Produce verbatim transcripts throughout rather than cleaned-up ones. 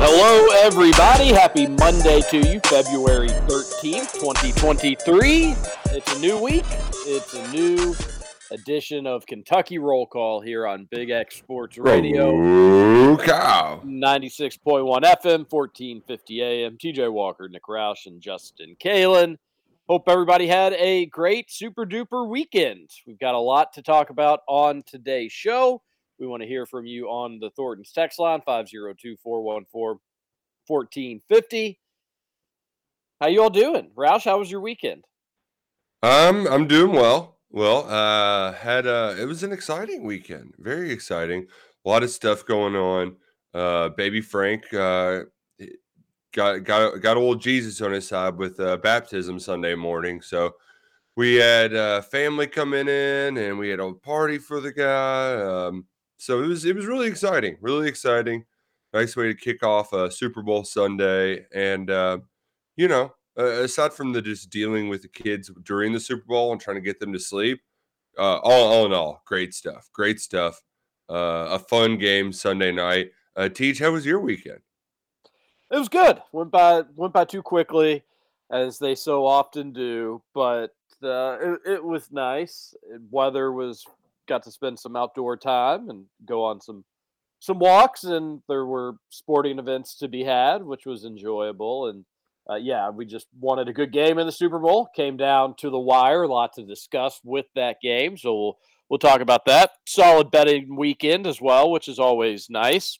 Hello, everybody. Happy Monday to you, February thirteenth, twenty twenty-three. It's a new week. It's a new edition of Kentucky Roll Call here on Big X Sports Radio. Roll Call. ninety-six point one F M, fourteen fifty A M. T J Walker, Nick Roush, and Justin Kalen. Hope everybody had a great super-duper weekend. We've got a lot to talk about on today's show. We want to hear from you on the Thornton's text line, five oh two, four one four, one four five oh. How you all doing? Roush, how was your weekend? Um, I'm doing well. Well, uh, had a, it was an exciting weekend. Very exciting. A lot of stuff going on. Uh, baby Frank uh, got got got old Jesus on his side with uh, baptism Sunday morning. So we had uh, family coming in, and we had a party for the guy. Um, So it was it was really exciting, really exciting. Nice way to kick off uh, Super Bowl Sunday. And, uh, you know, uh, aside from the just dealing with the kids during the Super Bowl and trying to get them to sleep, uh, all, all in all, great stuff, great stuff. Uh, a fun game Sunday night. Uh, Teach, how was your weekend? It was good. Went by went by too quickly, as they so often do, but uh, it, it was nice. Weather was got to spend some outdoor time and go on some some walks, and there were sporting events to be had, which was enjoyable. And uh, yeah, we just wanted a good game in the Super Bowl. Came down to the wire, a lot to discuss with that game, so we'll we'll talk about that. Solid betting weekend as well, which is always nice.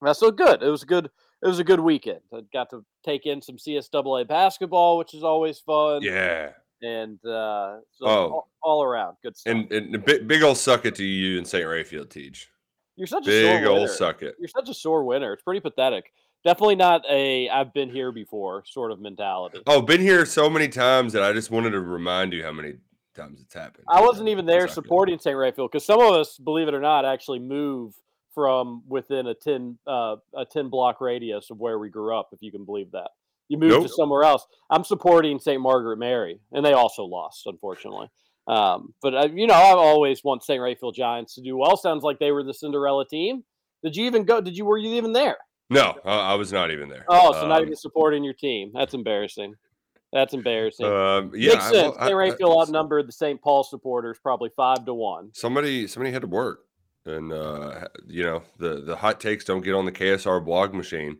That's so good. It was a good it was a good weekend. I got to take in some C S double A basketball, which is always fun. Yeah. And uh, so oh. all, all around, good stuff. And, and big, big old suck it to you and Saint Rayfield, Teach. You're such a big sore old winner. suck it. You're such a sore winner. It's pretty pathetic. Definitely not a I've been here before sort of mentality. Oh, been here so many times that I just wanted to remind you how many times it's happened. I wasn't even there supporting Saint Rayfield, because some of us, believe it or not, actually move from within a ten uh, a ten block radius of where we grew up, if you can believe that. You moved nope. to somewhere else. I'm supporting Saint Margaret Mary, and they also lost, unfortunately. Um, but, I, you know, I always want Saint Rayfield Giants to do well. Sounds like they were the Cinderella team. Did you even go? Did you? Were you even there? No, I was not even there. Oh, so um, not even supporting your team. That's embarrassing. That's embarrassing. Um, yeah, Makes sense. I, I, Saint Rayfield I, I, outnumbered the Saint Paul supporters probably five to one. Somebody, somebody had to work. And, uh, you know, the, the hot takes don't get on the K S R blog machine.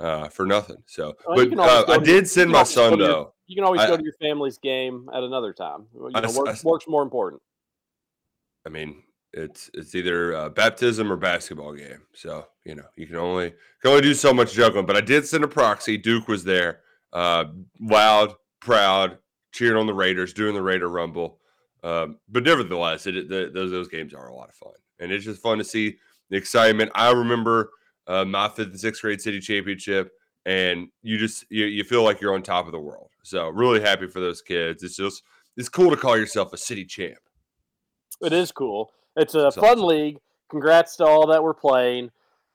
Uh, for nothing. So, well, but uh, I did send my son though. You can always go to your family's game at another time. You know, I, work's, I, work's more important. I mean, it's it's either uh, baptism or basketball game. So you know, you can only can only do so much juggling. But I did send a proxy. Duke was there, uh, loud, proud, cheering on the Raiders, doing the Raider Rumble. Um, but nevertheless, it, it the, those those games are a lot of fun, and it's just fun to see the excitement. I remember. Uh, my fifth and sixth grade city championship, and you just you, you feel like you're on top of the world. So really happy for those kids. It's just it's cool to call yourself a city champ. It is cool. It's a it's fun awesome. league. Congrats to all that we're playing.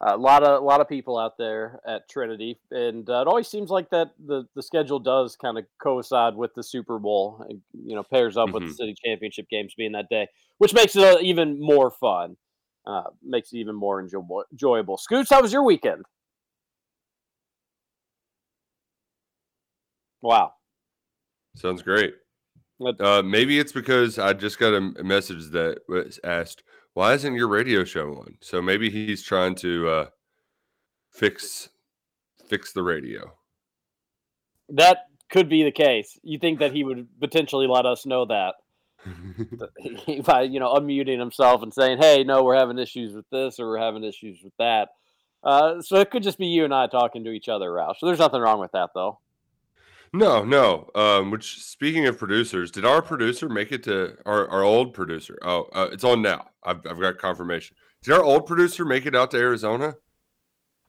a lot of a lot of people out there at Trinity, and uh, it always seems like that the, the schedule does kind of coincide with the Super Bowl, and you know, pairs up mm-hmm. with the city championship games being that day, which makes it even more fun, uh, makes it even more enjoyable. enjoyable. Scoots, how was your weekend? Wow, sounds great. Uh, maybe it's because I just got a message that was asked, why isn't your radio show on? So maybe he's trying to uh, fix fix the radio. That could be the case. You think that he would potentially let us know that by, you know, unmuting himself and saying, hey, no, we're having issues with this or we're having issues with that. Uh, so it could just be you and I talking to each other, Roush. So there's nothing wrong with that, though. No, no. Um, which, speaking of producers, did our producer make it to our, our old producer? Oh, uh, it's on now. I've I've got confirmation. Did our old producer make it out to Arizona?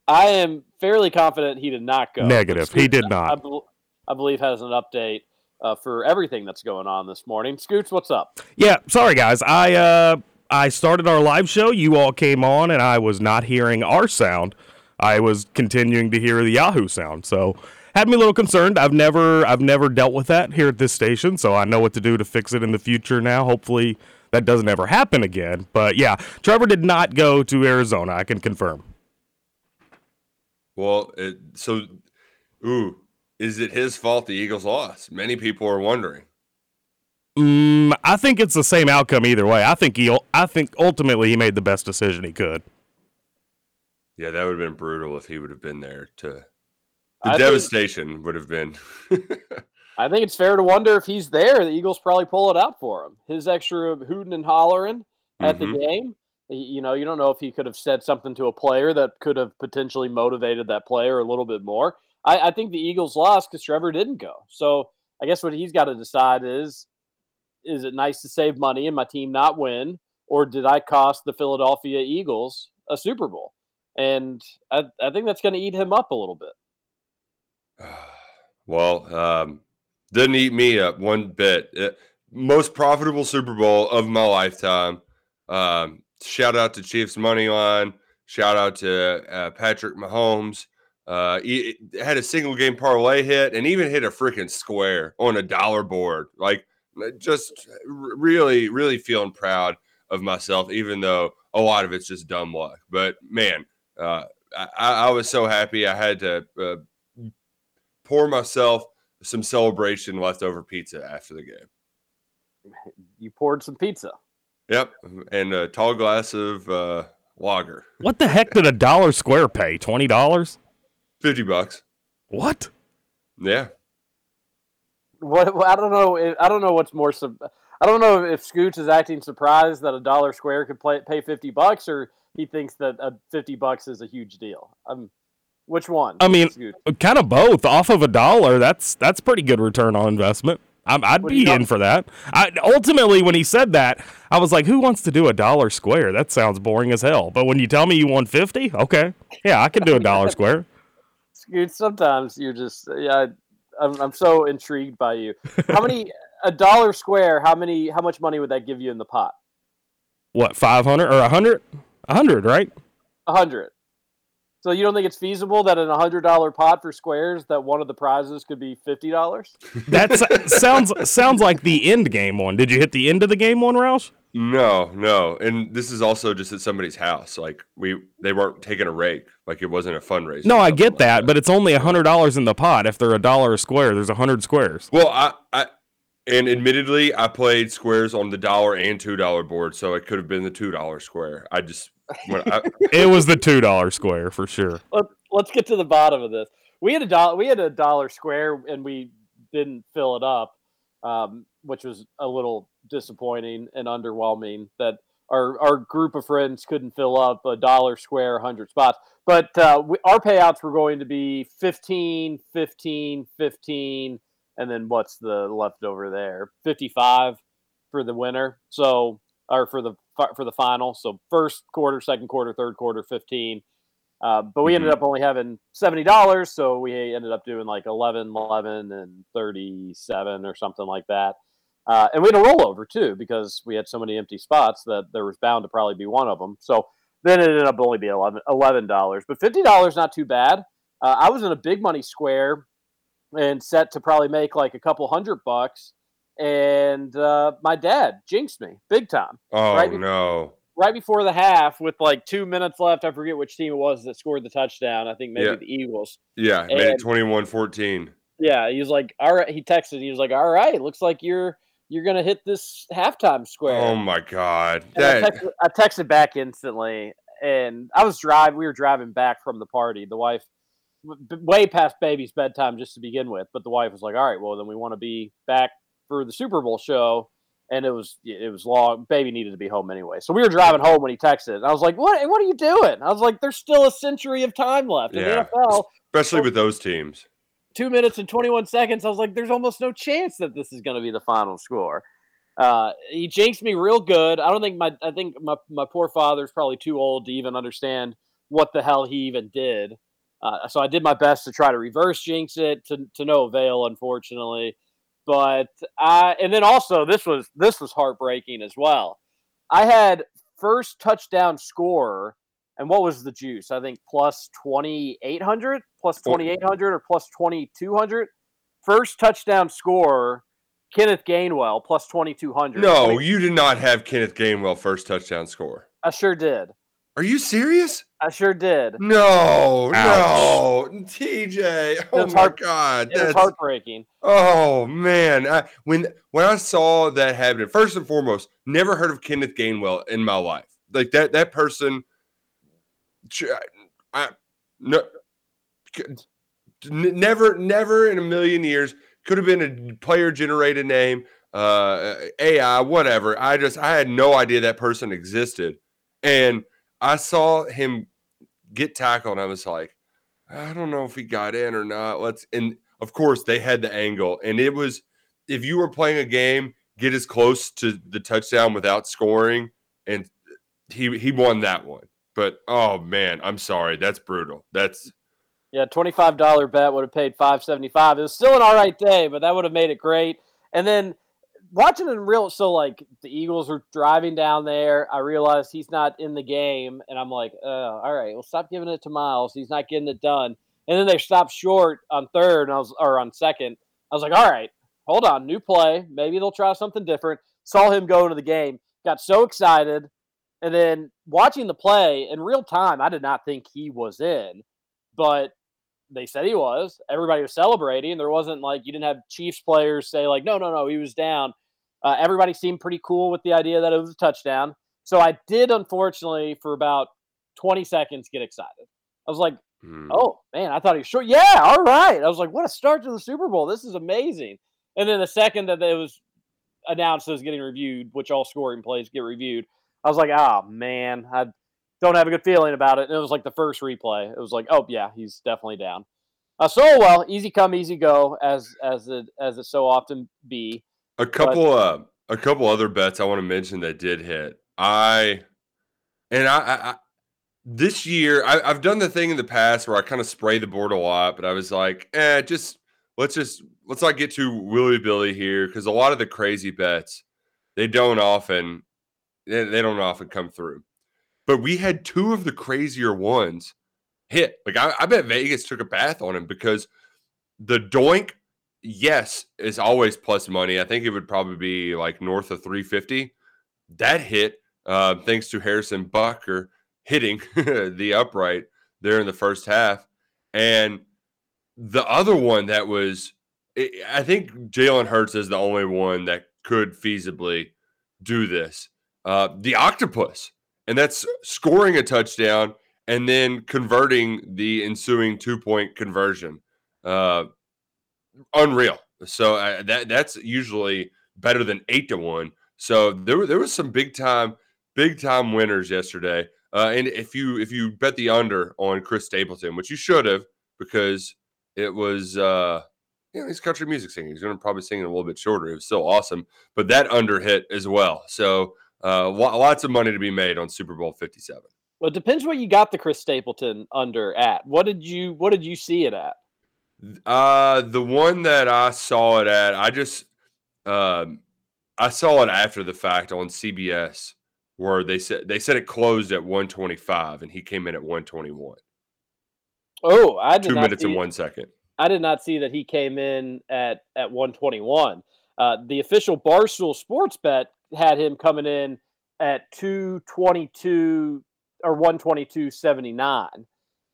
I am fairly confident he did not go. Negative. Scoots, he did not. I, be- I believe has an update uh, for everything that's going on this morning. Scoots, what's up? Yeah, sorry guys. I uh I started our live show. You all came on, and I was not hearing our sound. I was continuing to hear the Yahoo sound. So. Had me a little concerned. I've never I've never dealt with that here at this station, so I know what to do to fix it in the future now. Hopefully that doesn't ever happen again. But, yeah, Trevor did not go to Arizona, I can confirm. Well, it, so, ooh, is it his fault the Eagles lost? Many people are wondering. Mm, I think it's the same outcome either way. I think he, I think ultimately he made the best decision he could. Yeah, that would have been brutal if he would have been there to... The I devastation think, would have been. I think it's fair to wonder if he's there. The Eagles probably pull it out for him. His extra hooting and hollering at mm-hmm. the game. You know, you don't know if he could have said something to a player that could have potentially motivated that player a little bit more. I, I think the Eagles lost because Trevor didn't go. So I guess what he's got to decide is, is it nice to save money and my team not win? Or did I cost the Philadelphia Eagles a Super Bowl? And I, I think that's going to eat him up a little bit. Well, um, didn't eat me up one bit. It, most profitable Super Bowl of my lifetime. Um, shout out to Chiefs money line. Shout out to uh, Patrick Mahomes. Uh, he, he had a single game parlay hit and even hit a freaking square on a dollar board. Like, just really, really feeling proud of myself, even though a lot of it's just dumb luck. But man, uh, I, I was so happy. I had to. Uh, Pour myself some celebration leftover pizza after the game. You poured some pizza. Yep, and a tall glass of uh, lager. What the heck did a dollar square pay? Twenty dollars? Fifty bucks. What? Yeah. What? I don't know. I don't know what's more. Sub- I don't know if Scoots is acting surprised that a dollar square could play, pay fifty bucks, or he thinks that uh, fifty bucks is a huge deal. I'm. Which one? I mean, kind of both. Off of a dollar, that's that's pretty good return on investment. I'm, I'd be in for that. I, ultimately, when he said that, I was like, who wants to do a dollar square? That sounds boring as hell. But when you tell me you won fifty, okay. Yeah, I can do a dollar square. Sometimes you're just, yeah, I'm, I'm so intrigued by you. How many, a dollar square, how many? How much money would that give you in the pot? What, five hundred or one hundred? one hundred, right? one hundred. So you don't think it's feasible that in a one hundred dollars pot for squares that one of the prizes could be fifty dollars? That sounds sounds like the end game one. Did you hit the end of the game one, Roush? No, no. And this is also just at somebody's house. Like we, they weren't taking a rake. Like it wasn't a fundraiser. No, I get like that, that, but it's only one hundred dollars in the pot. If they're a dollar a square, there's one hundred squares. Well, I, I and admittedly, I played squares on the dollar and two dollar board, so it could have been the two dollar square. I just... I, it was the two dollar square for sure. Let's, let's get to the bottom of this. We had a dollar. We had a dollar square, and we didn't fill it up, um, which was a little disappointing and underwhelming. That our our group of friends couldn't fill up a dollar square, one hundred spots. But uh, we, our payouts were going to be fifteen, fifteen, fifteen, and then what's the leftover there? fifty-five for the winner. So or for the. for the final. So first quarter, second quarter, third quarter, fifteen. Uh, but we mm-hmm. ended up only having seventy dollars. So we ended up doing like eleven, eleven and thirty-seven or something like that. Uh, and we had a rollover too, because we had so many empty spots that there was bound to probably be one of them. So Then it ended up only being eleven dollars. But fifty dollars, not too bad. Uh, I was in a big money square and set to probably make like a couple hundred bucks. And uh, my dad jinxed me big time. Oh, right be- no. Right before the half with like two minutes left. I forget which team it was that scored the touchdown. I think maybe yeah. the Eagles. Yeah, and made it twenty-one fourteen. Yeah, he was like, all right. He texted. He was like, all right, looks like you're you're going to hit this halftime square. Oh, my God. That... I, texted, I texted back instantly. And I was driving. We were driving back from the party. The wife. Way past baby's bedtime just to begin with, but the wife was like, all right, well, then we want to be back for the Super Bowl show. And it was it was long. Baby needed to be home anyway. So we were driving home when he texted. And I was like, what What are you doing? I was like, there's still a century of time left in yeah. the N F L. Especially so, with those teams. Two minutes and twenty-one seconds. I was like, there's almost no chance that this is going to be the final score. Uh, he jinxed me real good. I don't think my, I think my, my poor father's probably too old to even understand what the hell he even did. Uh, so I did my best to try to reverse jinx it, to to no avail, unfortunately. But I, and then also this was this was heartbreaking as well. I had first touchdown scorer, and what was the juice? I think plus twenty eight hundred, plus twenty eight hundred, or plus twenty two hundred. First touchdown scorer, Kenneth Gainwell, plus twenty two hundred. No, I mean, you did not have Kenneth Gainwell first touchdown scorer. I sure did. Are you serious? I sure did. No, Ouch. no, T J. Oh my heart- God, it was heartbreaking. Oh man, I, when when I saw that happening, first and foremost, never heard of Kenneth Gainwell in my life. Like that that person, I no, never never in a million years could have been a player generated name, uh, A I, whatever. I just I had no idea that person existed, and I saw him get tackled, and I was like, I don't know if he got in or not. Let's, and of course, they had the angle. And it was, if you were playing a game, get as close to the touchdown without scoring, and he he won that one. But, oh, man, I'm sorry. That's brutal. That's Yeah, twenty-five dollars bet would have paid five seventy-five. It was still an all right day, but that would have made it great. And then watching it in real, so like the Eagles are driving down there. I realized he's not in the game, and I'm like, oh, all right, well, stop giving it to Miles. He's not getting it done. And then they stopped short on third, and I was, or on second. I was like, all right, hold on, new play. Maybe they'll try something different. Saw him go into the game, got so excited, and then watching the play in real time, I did not think he was in, but they said he was. Everybody was celebrating. There wasn't like you didn't have Chiefs players say like, no, no, no, he was down. Uh, everybody seemed pretty cool with the idea that it was a touchdown. So I did, unfortunately, for about twenty seconds, get excited. I was like, mm. oh, man, I thought he was short. Yeah, all right. I was like, what a start to the Super Bowl. This is amazing. And then the second that it was announced it was getting reviewed, which all scoring plays get reviewed, I was like, oh, man, I don't have a good feeling about it. And it was like the first replay. It was like, oh, yeah, he's definitely down. Uh, so, well, easy come, easy go, as as it, as it so often be. A couple, uh, a couple other bets I want to mention that did hit. I, and I, I, I this year I, I've done the thing in the past where I kind of spray the board a lot, but I was like, eh, just let's just let's not get too willy billy here because a lot of the crazy bets they don't often they, they don't often come through. But we had two of the crazier ones hit. Like I, I bet Vegas took a bath on him because the doink. Yes, it's always plus money. I think it would probably be like north of three fifty. That hit, uh, thanks to Harrison Bucker hitting the upright there in the first half. And the other one that was, it, I think Jalen Hurts is the only one that could feasibly do this. Uh, the octopus, and that's scoring a touchdown and then converting the ensuing two-point conversion. Uh Unreal. So uh, that that's usually better than eight to one. So there were there was some big time, big time winners yesterday. Uh, and if you if you bet the under on Chris Stapleton, which you should have, because it was uh, you know he's country music singer. He's going to probably sing it a little bit shorter. It was still awesome, but that under hit as well. So uh, w- lots of money to be made on Super Bowl fifty-seven. Well, it depends what you got the Chris Stapleton under at. What did you what did you see it at? Uh, the one that I saw it at, I just, um, I saw it after the fact on C B S, were they said they said it closed at one twenty-five and he came in at one twenty-one. Oh, I did two not minutes see, and one second. I did not see that he came in at at one twenty-one. Uh, the official Barstool Sports bet had him coming in at two twenty-two or one twenty-two seventy-nine.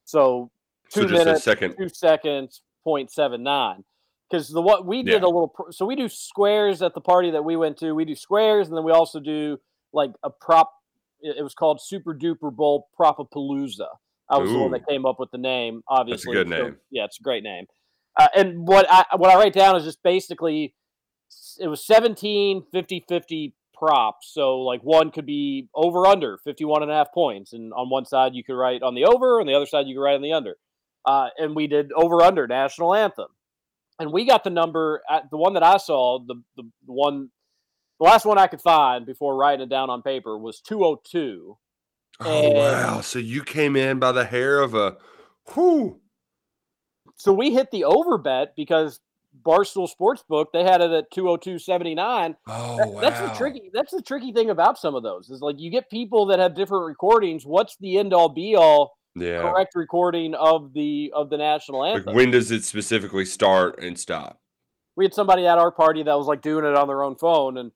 So two so just minutes, a second. two seconds, point seven nine. Because the what we did yeah. a little, so we do squares at the party that we went to. We do squares, and then we also do like a prop. It was called Super Duper Bowl Propapalooza. I was Ooh, the one that came up with the name. Obviously, that's a good so, name. Yeah, it's a great name. Uh, and what I what I write down is just basically it was seventeen fifty-fifty props. So like one could be over under fifty-one and a half points, and on one side you could write on the over, and the other side you could write on the under. Uh, and we did over under national anthem. And we got the number, the one that I saw, the, the one, the last one I could find before writing it down on paper was two oh two. Oh, and wow. So you came in by the hair of a, whoo. So we hit the over bet because Barstool Sportsbook, they had it at two oh two seventy-nine. Oh, that, wow. That's the tricky, that's the tricky thing about some of those is like you get people that have different recordings. What's the end all be all? Yeah. Correct recording of the of the national anthem. Like when does it specifically start and stop? We had somebody at our party that was like doing it on their own phone, and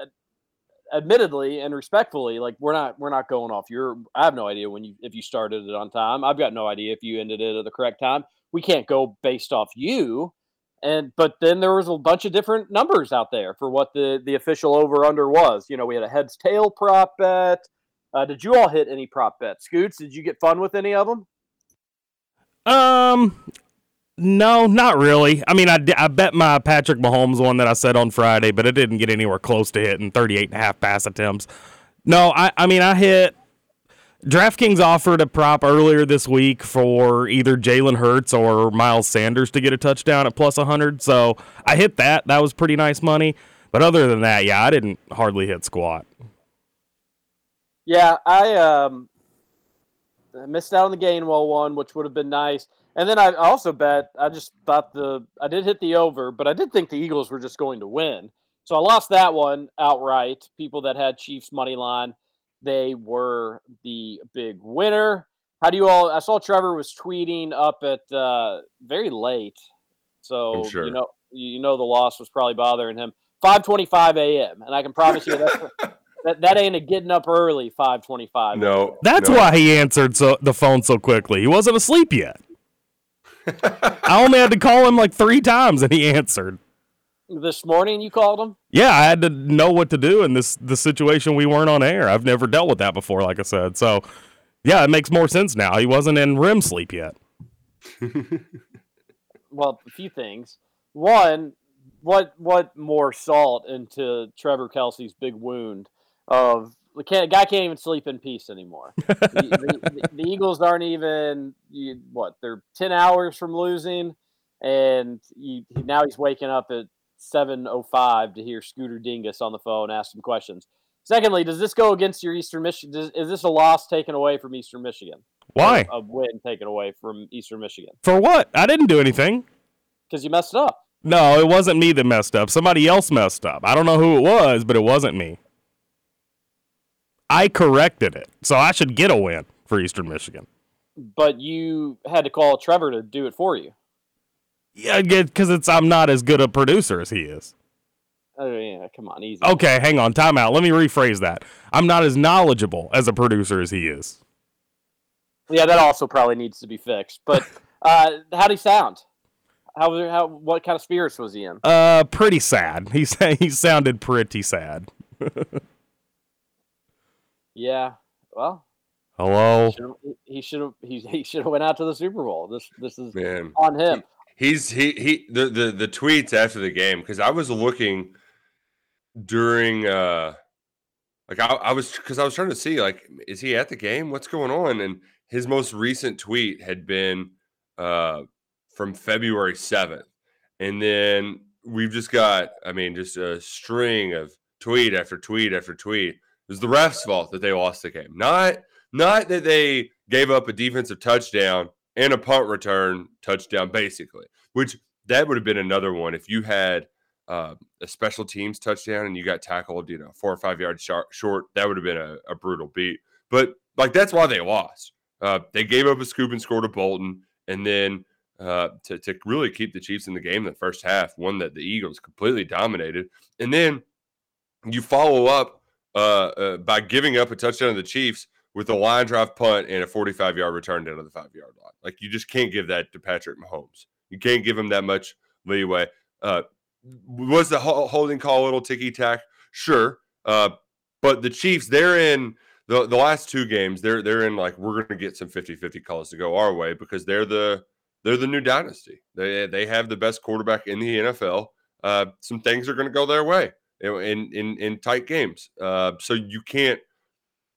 uh, admittedly and respectfully, like we're not we're not going off your. I have no idea when you if you started it on time. I've got no idea if you ended it at the correct time. We can't go based off you. And but then there was a bunch of different numbers out there for what the the official over under was. You know, we had a heads tail prop bet. Uh, did you all hit any prop bets? Scoots, did you get fun with any of them? Um, no, not really. I mean, I, I bet my Patrick Mahomes one that I said on Friday, but it didn't get anywhere close to hitting thirty-eight and a half pass attempts. No, I, I mean, I hit DraftKings offered a prop earlier this week for either Jalen Hurts or Miles Sanders to get a touchdown at plus one hundred. So I hit that. That was pretty nice money. But other than that, yeah, I didn't hardly hit squat. Yeah, I um, missed out on the Gainwell one, which would have been nice. And then I also bet, I just thought the, I did hit the over, but I did think the Eagles were just going to win. So I lost that one outright. People that had Chiefs money line, they were the big winner. How do you all, I saw Trevor was tweeting up at uh, very late. So, sure. you know, you know the loss was probably bothering him. five twenty-five a.m. And I can promise you that's That, that ain't a getting up early five twenty-five. No. That's no. why he answered so, the phone so quickly. He wasn't asleep yet. I only had to call him like three times, and he answered. This morning you called him? Yeah, I had to know what to do in this the situation we weren't on air. I've never dealt with that before, like I said. So, yeah, it makes more sense now. He wasn't in R E M sleep yet. Well, a few things. One, what what more salt into Trevor Kelsey's big wound? Of the guy can't even sleep in peace anymore. the, the, the Eagles aren't even you, what they're ten hours from losing, and you, now he's waking up at seven oh five to hear Scooter Dingus on the phone ask some questions. Secondly, does this go against your Eastern Michigan? Is this a loss taken away from Eastern Michigan? Why a, a win taken away from Eastern Michigan for what? I didn't do anything because you messed up. No, it wasn't me that messed up. Somebody else messed up. I don't know who it was, but it wasn't me. I corrected it, so I should get a win for Eastern Michigan. But you had to call Trevor to do it for you. Yeah, because it's I'm not as good a producer as he is. Oh, yeah, come on, easy. Okay, hang on, time out. Let me rephrase that. I'm not as knowledgeable as a producer as he is. Yeah, that also probably needs to be fixed. But uh, how'd he sound? How was how? What kind of spirits was he in? Uh, pretty sad. He he sounded pretty sad. Yeah, well, hello. He should have. He should have he, he went out to the Super Bowl. This this is Man. on him. He, he's he he the, the the tweets after the game because I was looking during uh like I, I was because I was trying to see like is he at the game? What's going on? And his most recent tweet had been uh from February seventh, and then we've just got I mean just a string of tweet after tweet after tweet. It was the refs' fault that they lost the game. Not, not that they gave up a defensive touchdown and a punt return touchdown, basically, which that would have been another one if you had uh, a special teams touchdown and you got tackled, you know, four or five yards sh- short, that would have been a, a brutal beat. But, like, that's why they lost. Uh, they gave up a scoop and score to Bolton, and then uh, to, to really keep the Chiefs in the game in the first half, one that the Eagles completely dominated. And then you follow up uh, uh, by giving up a touchdown to the Chiefs with a line drive punt and a forty-five-yard return down to the five-yard line. Like, you just can't give that to Patrick Mahomes. You can't give him that much leeway. Uh, was the holding call a little ticky-tack? Sure. Uh, but the Chiefs, they're in – The the last two games, they're they're in like, we're going to get some fifty-fifty calls to go our way because they're the they're the new dynasty. They they have the best quarterback in the N F L. Uh, some things are going to go their way in in in tight games. Uh, so you can't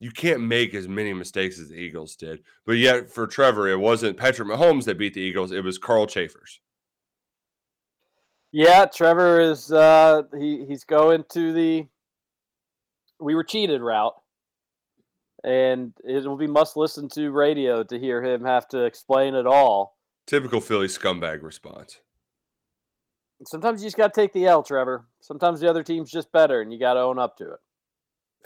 you can't make as many mistakes as the Eagles did. But yet for Trevor, it wasn't Patrick Mahomes that beat the Eagles. It was Carl Chafers. Yeah, Trevor is uh, he he's going to the we were cheated route. And it will be must listen to radio to hear him have to explain it all. Typical Philly scumbag response. Sometimes you just got to take the L, Trevor. Sometimes the other team's just better, and you got to own up to it.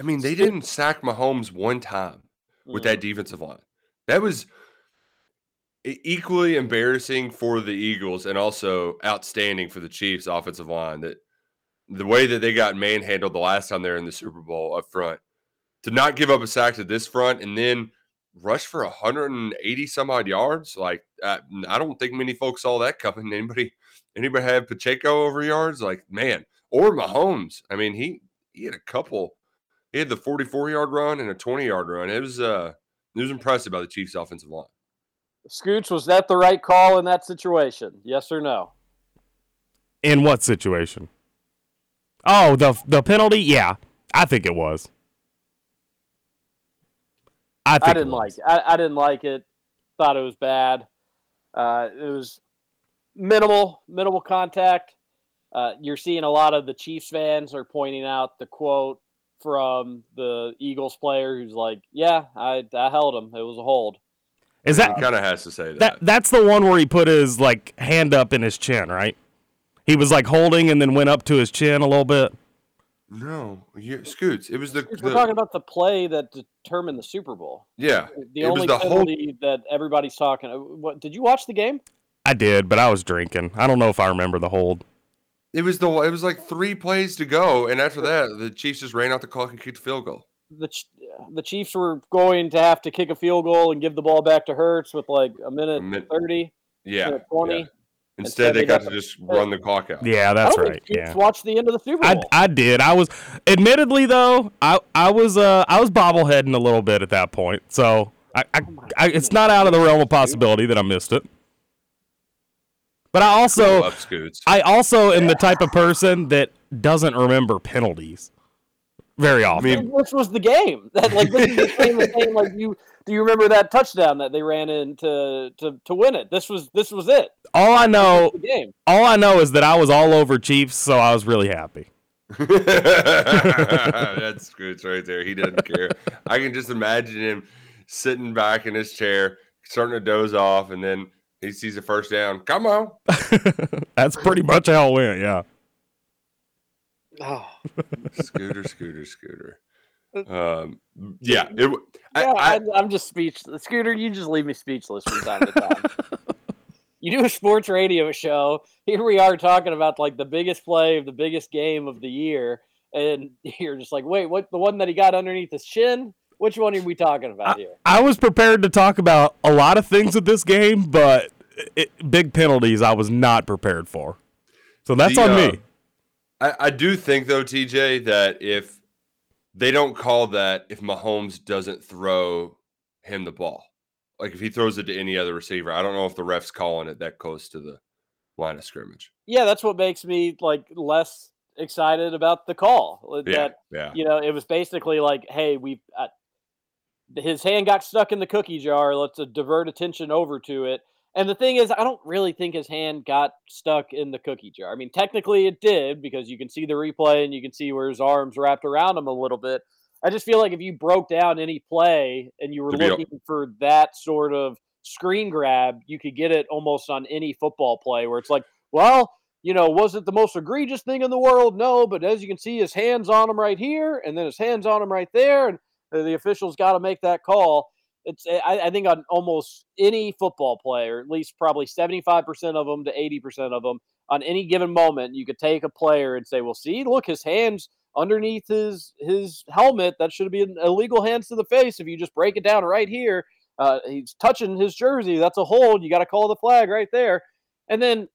I mean, they didn't sack Mahomes one time with mm-hmm. that defensive line. That was equally embarrassing for the Eagles and also outstanding for the Chiefs' offensive line. That the way that they got manhandled the last time they were in the Super Bowl up front. To not give up a sack to this front and then rush for one hundred eighty some odd yards, like I, I don't think many folks saw that coming. Anybody, anybody have Pacheco over yards? Like, man, or Mahomes. I mean, he he had a couple. He had the forty-four-yard run and a twenty-yard run. It was uh, it was impressive by the Chiefs' offensive line. Scooch, was that the right call in that situation? Yes or no? In what situation? Oh, the the penalty. Yeah, I think it was. I, I didn't like it. I, I didn't like it. Thought it was bad. Uh, it was minimal, minimal contact. Uh, you're seeing a lot of the Chiefs fans are pointing out the quote from the Eagles player who's like, yeah, I, I held him. It was a hold. Is that, he kind of has to say that. that. That's the one where he put his like hand up in his chin, right? He was like holding and then went up to his chin a little bit. No, you, Scoots. It was the, Scoots, the. We're talking about the play that determined the Super Bowl. Yeah, the only the penalty whole... that everybody's talking. What did you watch the game? I did, but I was drinking. I don't know if I remember the hold. It was the. It was like three plays to go, and after that, the Chiefs just ran out the clock and kicked a field goal. The the Chiefs were going to have to kick a field goal and give the ball back to Hurts with like a minute, a minute thirty. Yeah, minute twenty. Yeah. Instead, they got to just run the clock out. Yeah, that's right. Yeah, watch the end of the Super Bowl. I, I did. I was, admittedly though, I I was uh I was bobbleheading a little bit at that point, so I, I, I it's not out of the realm of possibility that I missed it. But I also, I also am the type of person that doesn't remember penalties very often. I mean, this was the game that like this is the game. Like you. Do you remember that touchdown that they ran in to, to, to win it? This was this was it. All I know, all I know is that I was all over Chiefs, so I was really happy. That's Scoots right there. He doesn't care. I can just imagine him sitting back in his chair, starting to doze off, and then he sees a first down. Come on. That's pretty much how it went, yeah. Oh. Scooter, Scooter, Scooter. Um. Yeah. It, I, yeah I, I, I'm just speechless. Scooter, you just leave me speechless from time to time. You do a sports radio show. Here we are talking about like the biggest play of the biggest game of the year, and you're just like, wait, what? The one that he got underneath his chin? Which one are we talking about here? I, I was prepared to talk about a lot of things with this game, but it, big penalties I was not prepared for. So that's the, on uh, me. I, I do think though, T J, that if they don't call that if Mahomes doesn't throw him the ball. Like, if he throws it to any other receiver, I don't know if the ref's calling it that close to the line of scrimmage. Yeah, that's what makes me, like, less excited about the call. That, yeah, yeah. You know, it was basically like, hey, we uh, his hand got stuck in the cookie jar. Let's uh, divert attention over to it. And the thing is, I don't really think his hand got stuck in the cookie jar. I mean, technically it did because you can see the replay and you can see where his arms wrapped around him a little bit. I just feel like if you broke down any play and you were looking up for that sort of screen grab, you could get it almost on any football play where it's like, well, you know, wasn't the most egregious thing in the world. No, but as you can see, his hand's on him right here, and then his hand's on him right there, and the officials got to make that call. It's I, I think on almost any football player, at least probably seventy-five percent of them to eighty percent of them, on any given moment, you could take a player and say, well, see, look, his hand's underneath his his helmet. That should be an illegal hands to the face. If you just break it down right here, uh, he's touching his jersey. That's a hold. You got to call the flag right there. And then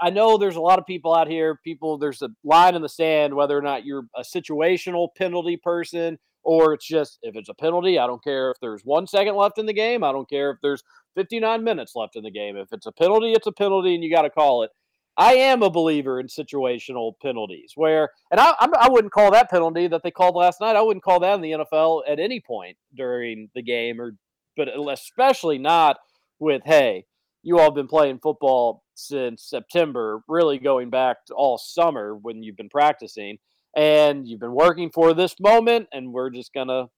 I know there's a lot of people out here, people, there's a line in the sand, whether or not you're a situational penalty person or it's just, if it's a penalty, I don't care if there's one second left in the game. I don't care if there's fifty-nine minutes left in the game. If it's a penalty, it's a penalty and you got to call it. I am a believer in situational penalties where, and I, I wouldn't call that penalty that they called last night. I wouldn't call that in the N F L at any point during the game, or, but especially not with, hey, you all have been playing football since September, really going back to all summer when you've been practicing and you've been working for this moment. And we're just going to,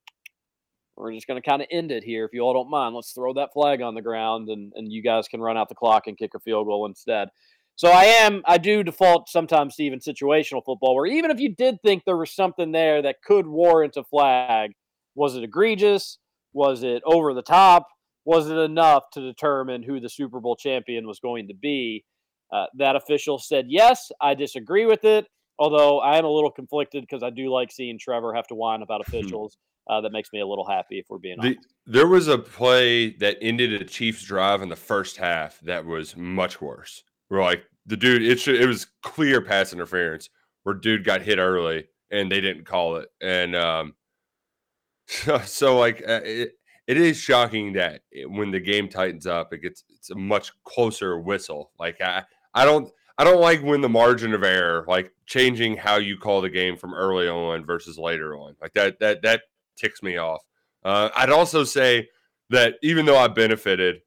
we're just going to kind of end it here. If you all don't mind, let's throw that flag on the ground and, and you guys can run out the clock and kick a field goal instead. So I am, I do default sometimes to even situational football, where even if you did think there was something there that could warrant a flag, was it egregious? Was it over the top? Was it enough to determine who the Super Bowl champion was going to be? Uh, that official said yes. I disagree with it, although I am a little conflicted because I do like seeing Trevor have to whine about officials. Uh, that makes me a little happy if we're being honest. The, there was a play that ended a Chiefs drive in the first half that was much worse. We're like, the dude, it should, it was clear pass interference where dude got hit early and they didn't call it. And um, so, so like, uh, it, it is shocking that when the game tightens up, it gets, it's a much closer whistle. Like I, I don't, I don't like when the margin of error, like changing how you call the game from early on versus later on, like that, that, that ticks me off. Uh, I'd also say that even though I benefited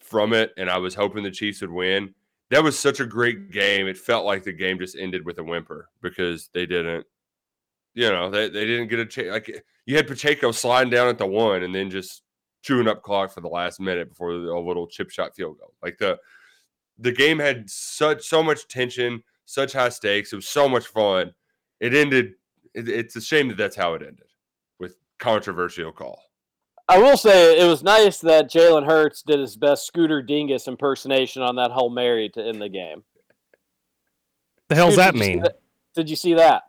from it and I was hoping the Chiefs would win, that was such a great game. It felt like the game just ended with a whimper because they didn't, you know, they, they didn't get a chance. Like you had Pacheco sliding down at the one and then just chewing up clock for the last minute before a little chip shot field goal. Like the the game had such so much tension, such high stakes. It was so much fun. It ended. It, it's a shame that that's how it ended, with controversial call. I will say it was nice that Jalen Hurts did his best Scooter Dingus impersonation on that Hail Mary to end the game. The hell's Dude, that did mean? That? Did you see that?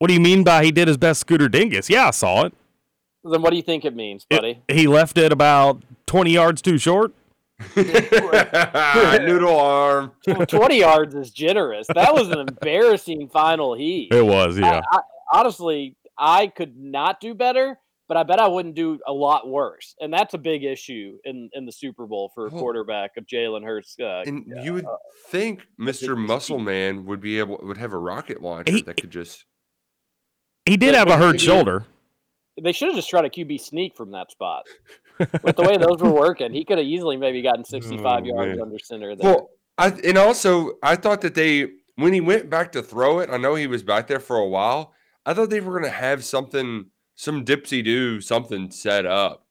What do you mean by he did his best Scooter Dingus? Yeah, I saw it. Then what do you think it means, buddy? It, he left it about twenty yards too short. Noodle arm. twenty yards is generous. That was an embarrassing final heave. It was, yeah. I, I, honestly, I could not do better. But I bet I wouldn't do a lot worse. And that's a big issue in, in the Super Bowl for a quarterback of Jalen Hurts. Uh, and uh, you would think Mister Muscle Man would be able would have a rocket launcher he, that could just. He did have a hurt shoulder. They should have just tried a Q B sneak from that spot. But the way those were working, he could have easily maybe gotten sixty-five oh, yards man. under center there. Well, I, and also I thought that they when he went back to throw it, I know he was back there for a while. I thought they were going to have something. Some dipsy-do, something set up.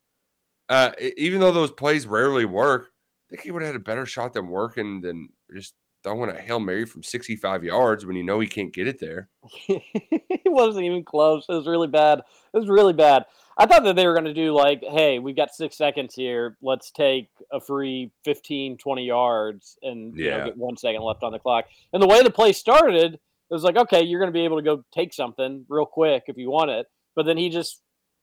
Uh, even though those plays rarely work, I think he would have had a better shot than working than just throwing a Hail Mary from sixty-five yards when you know he can't get it there. He wasn't even close. It was really bad. It was really bad. I thought that they were going to do like, hey, we've got six seconds here. Let's take a free fifteen, twenty yards and yeah. you know, get one second left on the clock. And the way the play started, it was like, okay, you're going to be able to go take something real quick if you want it. But then he just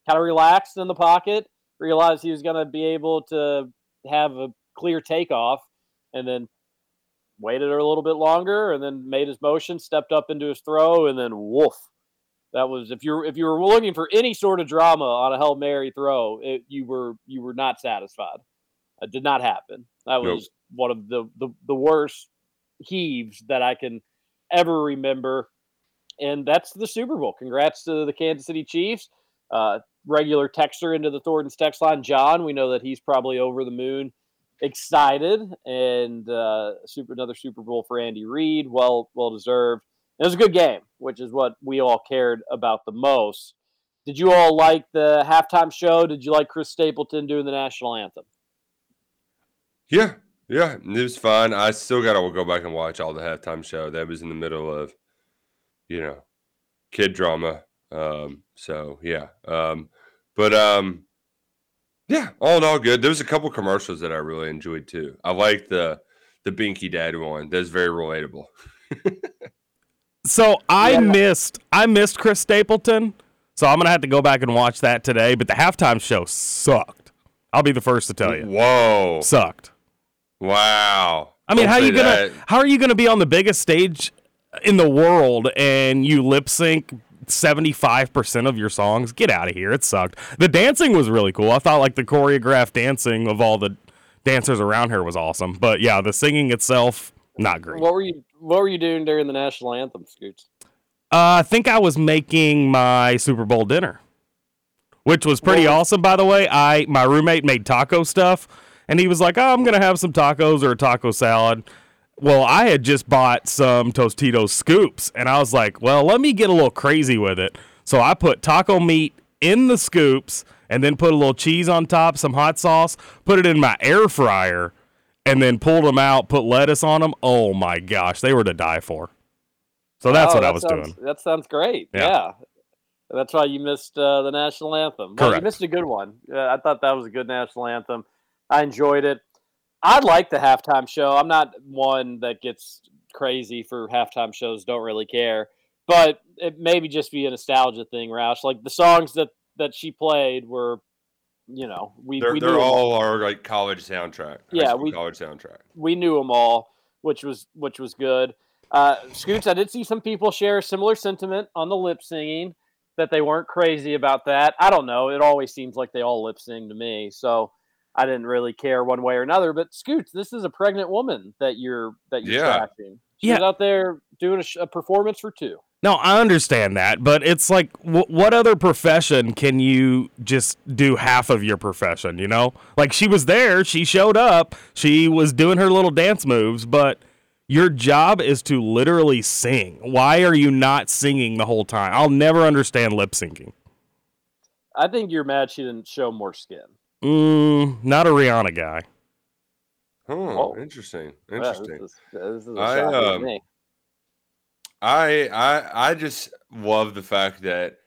kind of relaxed in the pocket, realized he was going to be able to have a clear takeoff, and then waited a little bit longer, and then made his motion, stepped up into his throw, and then woof. That was if you're if you were looking for any sort of drama on a Hail Mary throw, it, you were you were not satisfied. It did not happen. That was nope. one of the, the the worst heaves that I can ever remember. And that's the Super Bowl. Congrats to the Kansas City Chiefs. Uh, regular texter into the Thornton's text line, John. We know that he's probably over the moon, excited, and uh, super another Super Bowl for Andy Reid. Well, well deserved. It was a good game, which is what we all cared about the most. Did you all like the halftime show? Did you like Chris Stapleton doing the national anthem? Yeah, Yeah, it was fine. I still got to go back and watch all the halftime show. That was in the middle of, you know, kid drama. Um, so, yeah. Um, but, um, yeah, all in all, good. There was a couple commercials that I really enjoyed, too. I liked the, the Binky Dad one. That's very relatable. So I yeah. missed I missed Chris Stapleton, so I'm going to have to go back and watch that today. But the halftime show sucked. I'll be the first to tell you. Whoa. Sucked. Wow. I mean, Don't how you gonna how are you going to be on the biggest stage in the world and you lip sync seventy-five percent of your songs? Get out of here. It sucked. The dancing was really cool. I thought like the choreographed dancing of all the dancers around her was awesome. But yeah, the singing itself, not great. What were you What were you doing during the national anthem, Scoots? Uh, I think I was making my Super Bowl dinner, which was pretty well, awesome, by the way. I my roommate made taco stuff, and he was like, oh, I'm going to have some tacos or a taco salad. Well, I had just bought some Tostitos scoops, and I was like, well, let me get a little crazy with it. So I put taco meat in the scoops and then put a little cheese on top, some hot sauce, put it in my air fryer, and then pulled them out, put lettuce on them. Oh, my gosh. They were to die for. So that's oh, what that I was sounds, doing. That sounds great. Yeah. yeah. That's why you missed uh, the national anthem. Correct. No, you missed a good one. Uh, I thought that was a good national anthem. I enjoyed it. I like the halftime show. I'm not one that gets crazy for halftime shows. Don't really care. But it maybe just be a nostalgia thing, Roush. Like the songs that, that she played were... You know, we they're, we they're all our like college soundtrack. Yeah, we college soundtrack. We knew them all, which was which was good. Uh, Scoots, I did see some people share a similar sentiment on the lip singing that they weren't crazy about that. I don't know. It always seems like they all lip sing to me, so I didn't really care one way or another. But Scoots, this is a pregnant woman that you're that you're yeah. tracking. She's yeah. out there doing a, a performance for two. No, I understand that, but it's like, w- what other profession can you just do half of your profession, you know? Like, she was there, she showed up, she was doing her little dance moves, but your job is to literally sing. Why are you not singing the whole time? I'll never understand lip syncing. I think you're mad she didn't show more skin. Mm, not a Rihanna guy. Oh, oh. interesting. Interesting. Yeah, this, is, this is a I, shock uh, to me. I I I just love the fact that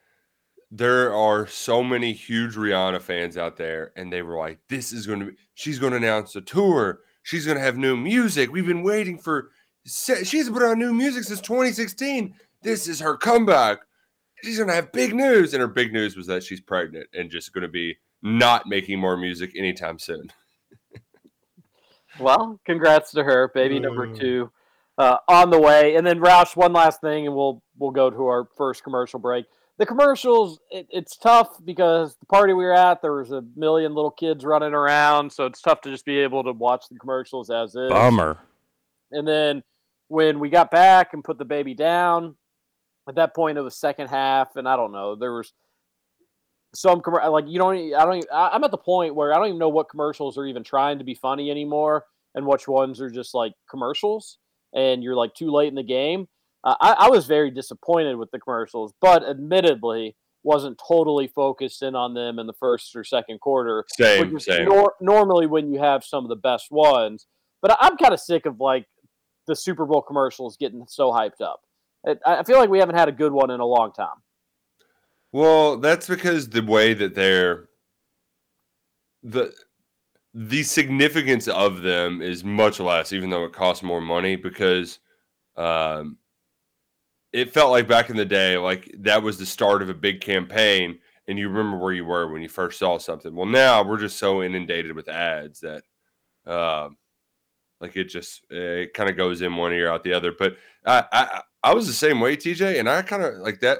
there are so many huge Rihanna fans out there, and they were like, "This is going to be. She's going to announce a tour. She's going to have new music. We've been waiting for. She's put on new music since twenty sixteen. This is her comeback. She's going to have big news." And her big news was that she's pregnant and just going to be not making more music anytime soon. Well, congrats to her, baby number two. Uh, on the way. And then Roush, one last thing, and we'll we'll go to our first commercial break. The commercials, it, it's tough because the party we were at, there was a million little kids running around, so it's tough to just be able to watch the commercials as is. Bummer. And then when we got back and put the baby down, at that point it was second half, and I don't know, there was some commercial like you don't. I don't. I'm at the point where I don't even know what commercials are even trying to be funny anymore, and which ones are just like commercials. And you're like too late in the game. Uh, I, I was very disappointed with the commercials, but admittedly wasn't totally focused in on them in the first or second quarter. Same, which is same. Nor- normally when you have some of the best ones, but I, I'm kind of sick of like the Super Bowl commercials getting so hyped up. It, I feel like we haven't had a good one in a long time. Well, that's because the way that they're the. The significance of them is much less, even though it costs more money, because um, it felt like back in the day, like that was the start of a big campaign, and you remember where you were when you first saw something. Well, now we're just so inundated with ads that uh, like it just it kind of goes in one ear out the other. But I, I I was the same way, T J, and I kind of like that.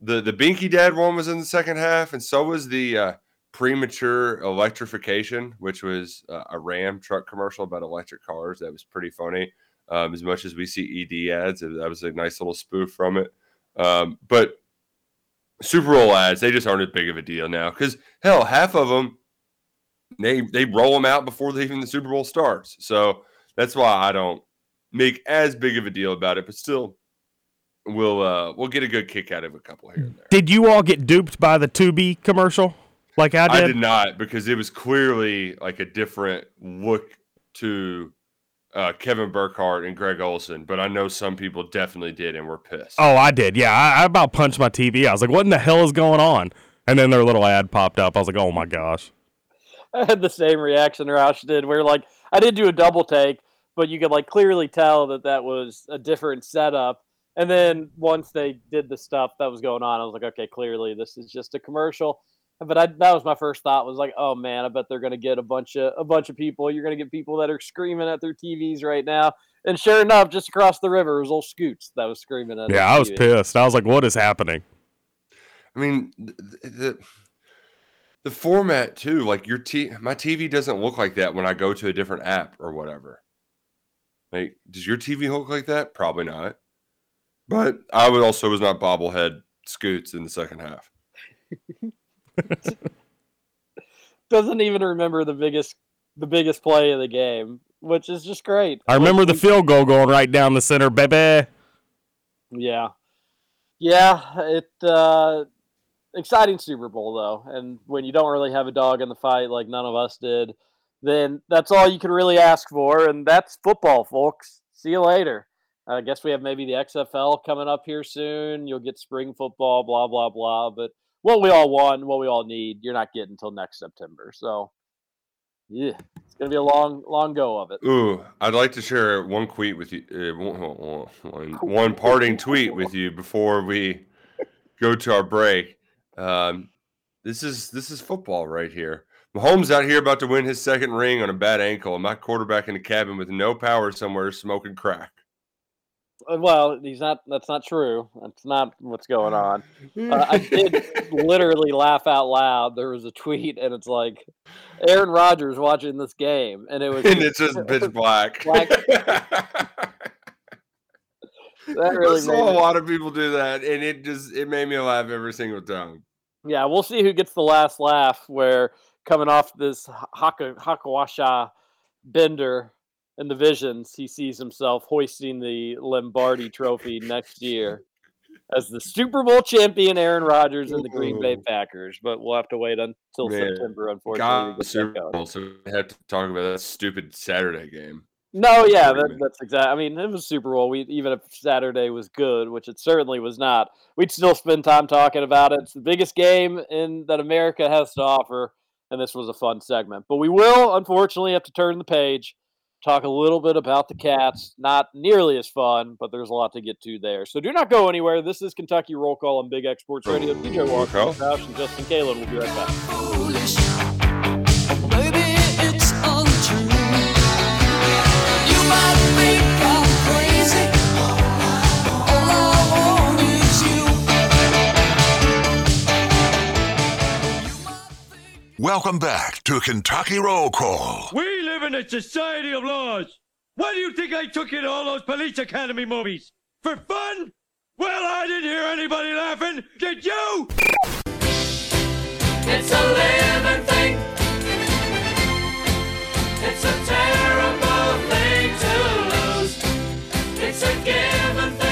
The the Binky Dad one was in the second half, and so was the. Uh, Premature electrification, which was uh, a Ram truck commercial about electric cars. That was pretty funny. Um, as much as we see E D ads, that was a nice little spoof from it. Um, but Super Bowl ads, they just aren't as big of a deal now. Because, hell, half of them, they, they roll them out before they even the Super Bowl starts. So that's why I don't make as big of a deal about it. But still, we'll, uh, we'll get a good kick out of a couple here and there. Did you all get duped by the Tubi commercial? Like I did? I did not, because it was clearly like a different look to uh, Kevin Burkhardt and Greg Olson, but I know some people definitely did and were pissed. Oh, I did. Yeah, I, I about punched my T V. I was like, what in the hell is going on? And then their little ad popped up. I was like, oh, my gosh. I had the same reaction Roush did. We were like, I did do a double take, but you could like clearly tell that that was a different setup. And then once they did the stuff that was going on, I was like, okay, clearly this is just a commercial. But I, that was my first thought was like, oh man, I bet they're going to get a bunch of a bunch of people. You're going to get people that are screaming at their T Vs right now. And sure enough, just across the river was old Scoots that was screaming at. Yeah, I was T V. Pissed. I was like, what is happening? I mean, the, the the format too. Like your t my T V doesn't look like that when I go to a different app or whatever. Like, does your T V look like that? Probably not. But I would also was not bobblehead Scoots in the second half. Doesn't even remember the biggest the biggest play of the game, which is just great. I remember the field goal going right down the center, baby. Yeah. Yeah, it uh, exciting Super Bowl, though. And when you don't really have a dog in the fight like none of us did, then that's all you can really ask for, and that's football, folks. See you later. I guess we have maybe the X F L coming up here soon. You'll get spring football, blah, blah, blah. But what we all want, what we all need, you're not getting until next September. So, yeah, it's going to be a long, long go of it. Ooh, I'd like to share one tweet with you, uh, one, one, one parting tweet with you before we go to our break. Um, this is this is football right here. Mahomes out here about to win his second ring on a bad ankle, and my quarterback in the cabin with no power somewhere smoking crack. Well, he's not. That's not true. That's not what's going on. Uh, I did literally laugh out loud. There was a tweet, and it's like Aaron Rodgers watching this game, and it was and it's just bitch black. black. That really I saw a lot of people do that, and it just it made me laugh every single time. Yeah, we'll see who gets the last laugh. Where coming off this Haka Hakawasha bender. In the visions, he sees himself hoisting the Lombardi trophy next year as the Super Bowl champion Aaron Rodgers and the Green Bay Packers. But we'll have to wait until Man. September, unfortunately. God, Super Bowl, so we have to talk about that stupid Saturday game. No, yeah, that, that's exactly. I mean, it was Super Bowl. We even if Saturday was good, which it certainly was not, we'd still spend time talking about it. It's the biggest game in that America has to offer, and this was a fun segment. But we will, unfortunately, have to turn the page. Talk a little bit about the Cats. Not nearly as fun, but there's a lot to get to there. So do not go anywhere. This is Kentucky Roll Call on Big X Sports Radio. D J Walker, Roush, and Justin Kalen. We'll be right back. Welcome back to Kentucky Roll Call. We live in a society of laws. Why do you think I took you to all those police academy movies? For fun? Well, I didn't hear anybody laughing. Did you? It's a living thing. It's a terrible thing to lose. It's a given thing.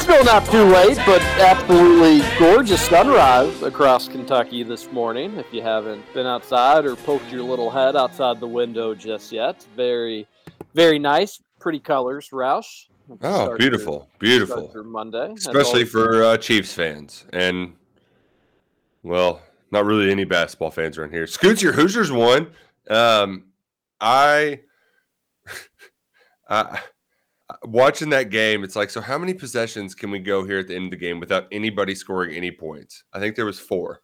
Still not too late, but absolutely gorgeous sunrise across Kentucky this morning. If you haven't been outside or poked your little head outside the window just yet, very, very nice, pretty colors, Roush. Oh, beautiful, through, beautiful. For Monday, especially for uh, Chiefs fans, and well, not really any basketball fans around here. Scoots, your Hoosiers won. Um, I, I. Watching that game, it's like, so how many possessions can we go here at the end of the game without anybody scoring any points? I think there was four.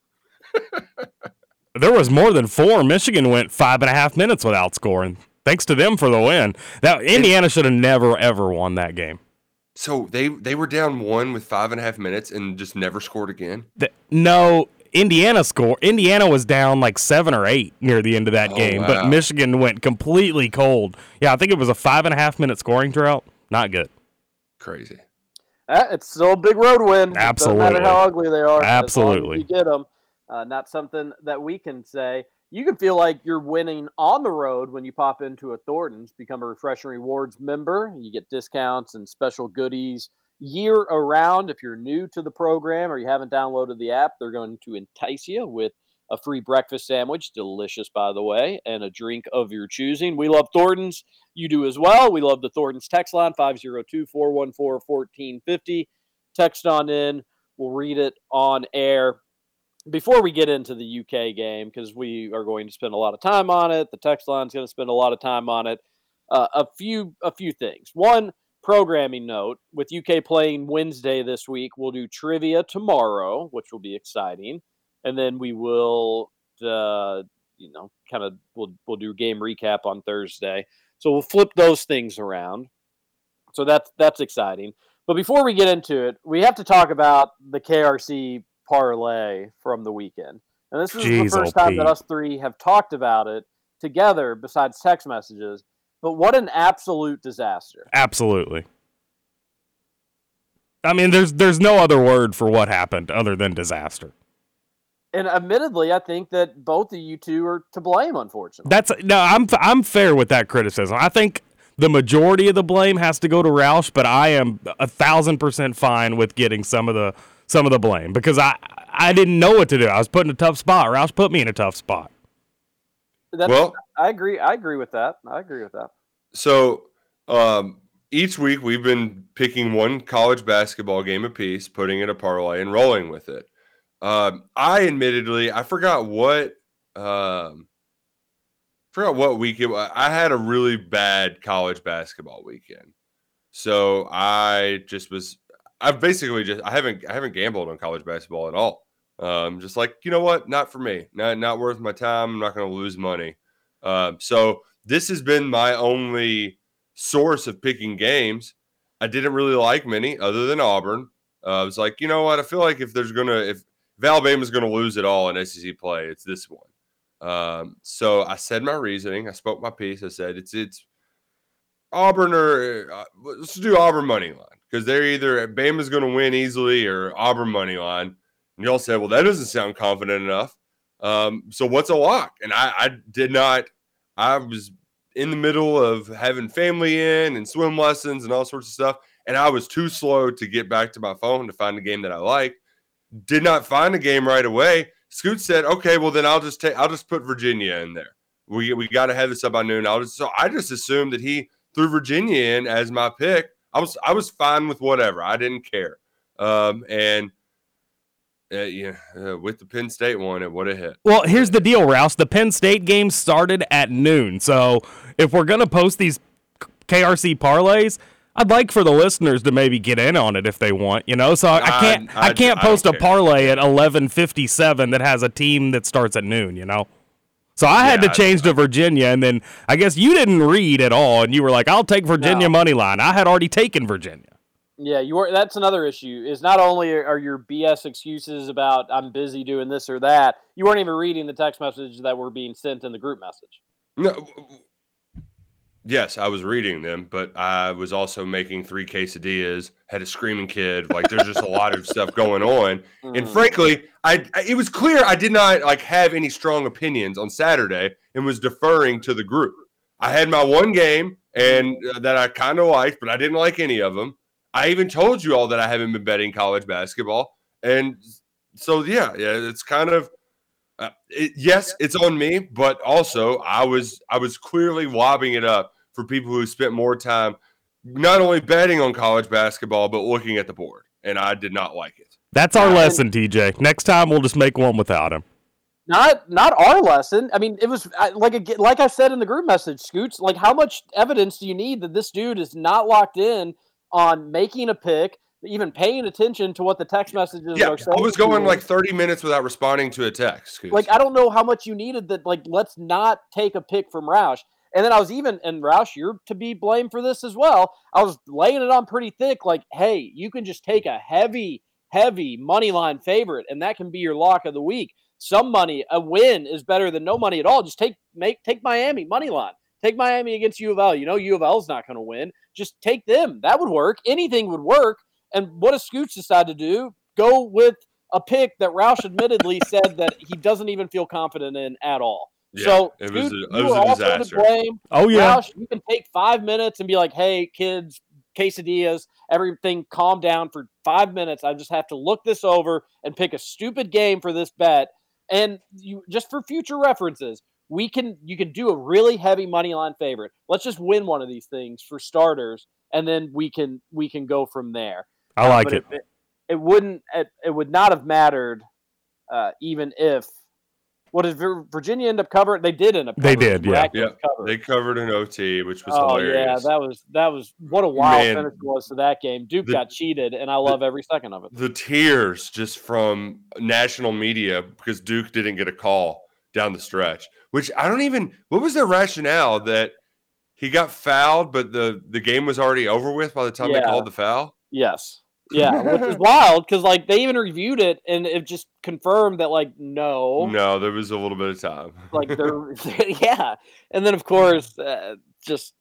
There was more than four. Michigan went five and a half minutes without scoring. Thanks to them for the win. Now, Indiana should have never, ever won that game. So they, they were down one with five and a half minutes and just never scored again? The, no, Indiana scored. Indiana was down like seven or eight near the end of that oh, game, wow. But Michigan went completely cold. Yeah, I think it was a five and a half minute scoring drought. Not good. Crazy. Uh, it's still a big road win. Absolutely. No matter how ugly they are. Absolutely. You get them. Uh, not something that we can say. You can feel like you're winning on the road when you pop into a Thornton's, become a Refresh and Rewards member. You get discounts and special goodies year around. If you're new to the program or you haven't downloaded the app, they're going to entice you with a free breakfast sandwich, delicious, by the way, and a drink of your choosing. We love Thornton's. You do as well. We love the Thornton's text line, five oh two, four one four, one four five oh. Text on in. We'll read it on air. Before we get into the U K game, because we are going to spend a lot of time on it, the text line is going to spend a lot of time on it, uh, a few a few things. One, programming note, with U K playing Wednesday this week, we'll do trivia tomorrow, which will be exciting. And then we will, uh, you know, kind of, we'll, we'll do game recap on Thursday. So we'll flip those things around. So that's, that's exciting. But before we get into it, we have to talk about the K R C parlay from the weekend. And this is Jeez, the first time Pete. that us three have talked about it together besides text messages. But what an absolute disaster. Absolutely. I mean, there's there's no other word for what happened other than disaster. And admittedly, I think that both of you two are to blame, unfortunately. That's no, I'm I'm fair with that criticism. I think the majority of the blame has to go to Roush, but I am a thousand percent fine with getting some of the some of the blame because I I didn't know what to do. I was put in a tough spot. Roush put me in a tough spot. That's, well, I agree. I agree with that. I agree with that. So um, each week we've been picking one college basketball game apiece, putting it a parlay, and rolling with it. Um, I admittedly I forgot what um, forgot what week it was. I had a really bad college basketball weekend, so I just was. I've basically just I haven't I haven't gambled on college basketball at all. Um, just like, you know what? Not for me. Not not worth my time. I'm not going to lose money. Uh, so this has been my only source of picking games. I didn't really like many other than Auburn. Uh, I was like, you know what? I feel like if there's going to if, if Alabama's going to lose it all in S E C play, it's this one. Um, so I said my reasoning. I spoke my piece. I said it's it's Auburn or uh, let's do Auburn money line because they're either Bama's going to win easily or Auburn money line. And y'all said, well, that doesn't sound confident enough. Um, so what's a lock? And I, I did not, I was in the middle of having family in and swim lessons and all sorts of stuff. And I was too slow to get back to my phone to find a game that I like. Did not find a game right away. Scoot said, okay, well then I'll just take, I'll just put Virginia in there. We we got to have this up by noon. I was, so I just assumed that he threw Virginia in as my pick. I was, I was fine with whatever. I didn't care. Um, and, Uh, yeah, uh, with the Penn State one, it would have hit. Well, here's the deal, Rouse. The Penn State game started at noon. So if we're going to post these K R C parlays, I'd like for the listeners to maybe get in on it if they want, you know? So I, I can't I, I, I can't I, post I a parlay at eleven fifty-seven that has a team that starts at noon, you know? So I had yeah, to change I, to Virginia, and then I guess you didn't read at all, and you were like, I'll take Virginia no. money line. I had already taken Virginia. Yeah, you are, that's another issue, is not only are your B S excuses about I'm busy doing this or that, you weren't even reading the text messages that were being sent in the group message. No. Yes, I was reading them, but I was also making three quesadillas, had a screaming kid. Like, there's just a lot of stuff going on. Mm-hmm. And frankly, I, I it was clear I did not like have any strong opinions on Saturday and was deferring to the group. I had my one game and uh, that I kind of liked, but I didn't like any of them. I even told you all that I haven't been betting college basketball. And so, yeah, yeah, it's kind of, uh, it, yes, it's on me, but also I was, I was clearly lobbing it up for people who spent more time, not only betting on college basketball, but looking at the board. And I did not like it. That's our lesson, T J. Next time we'll just make one without him. Not, not our lesson. I mean, it was like, a, like I said in the group message, Scoots, like how much evidence do you need that this dude is not locked in on making a pick, even paying attention to what the text messages yeah, are saying? I was going like thirty minutes without responding to a text. Cause... Like, I don't know how much you needed that, like, let's not take a pick from Roush. And then I was even, and Roush, you're to be blamed for this as well. I was laying it on pretty thick, like, hey, you can just take a heavy, heavy money line favorite, and that can be your lock of the week. Some money, a win is better than no money at all. Just take make take Miami money line. Take Miami against U of L. You know U of L's not going to win. Just take them. That would work. Anything would work. And what does Scoots decide to do? Go with a pick that Roush admittedly said that he doesn't even feel confident in at all. Yeah, so it was, Scoots, a, it was you a disaster. To blame. Oh, yeah. Roush, you can take five minutes and be like, hey, kids, quesadillas, everything, calm down for five minutes. I just have to look this over and pick a stupid game for this bet. And you, just for future references, we can you can do a really heavy money line favorite. Let's just win one of these things for starters, and then we can we can go from there. I like um, it. It, it. It wouldn't it, it would not have mattered uh, even if. What did Virginia end up covering? They did end up covering. They did, yeah. yeah. Covered. They covered an O T, which was oh, hilarious. Yeah, that was that was what a wild Man, finish was to that game. Duke the, got cheated, and I love the, every second of it. The tears just from national media because Duke didn't get a call down the stretch, which I don't even – what was their rationale that he got fouled, but the, the game was already over with by the time yeah. they called the foul? Yes. Yeah, which is wild because, like, they even reviewed it and it just confirmed that, like, no. No, there was a little bit of time. Like, they're, yeah. And then, of course, uh, just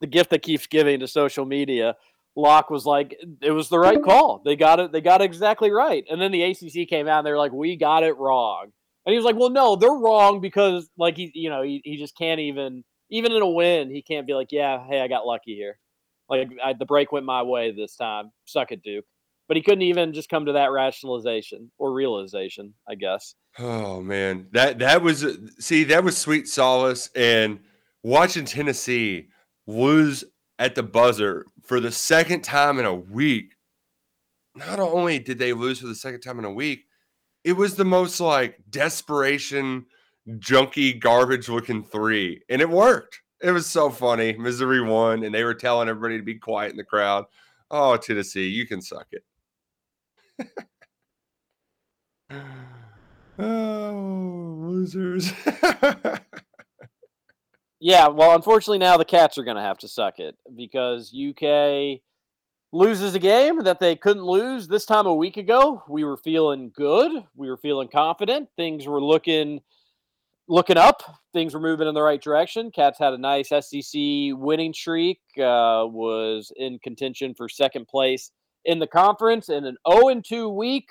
the gift that keeps giving to social media, Locke was like, it was the right call. They got it. They got it exactly right. And then the A C C came out and they were like, we got it wrong. And he was like, well, no, they're wrong because, like, he, you know, he, he just can't even, even in a win, he can't be like, yeah, hey, I got lucky here. Like, I, the break went my way this time. Suck it, Duke. But he couldn't even just come to that rationalization or realization, I guess. Oh, man. That that was – see, that was sweet solace. And watching Tennessee lose at the buzzer for the second time in a week, not only did they lose for the second time in a week, it was the most, like, desperation, junky, garbage-looking three. And it worked. It was so funny. Missouri won, and they were telling everybody to be quiet in the crowd. Oh, Tennessee, you can suck it. Oh, losers. Yeah, well, unfortunately now the Cats are going to have to suck it because U K loses a game that they couldn't lose this time a week ago. We were feeling good. We were feeling confident. Things were looking looking up. Things were moving in the right direction. Cats had a nice S E C winning streak, uh, was in contention for second place in the conference in an oh and two week,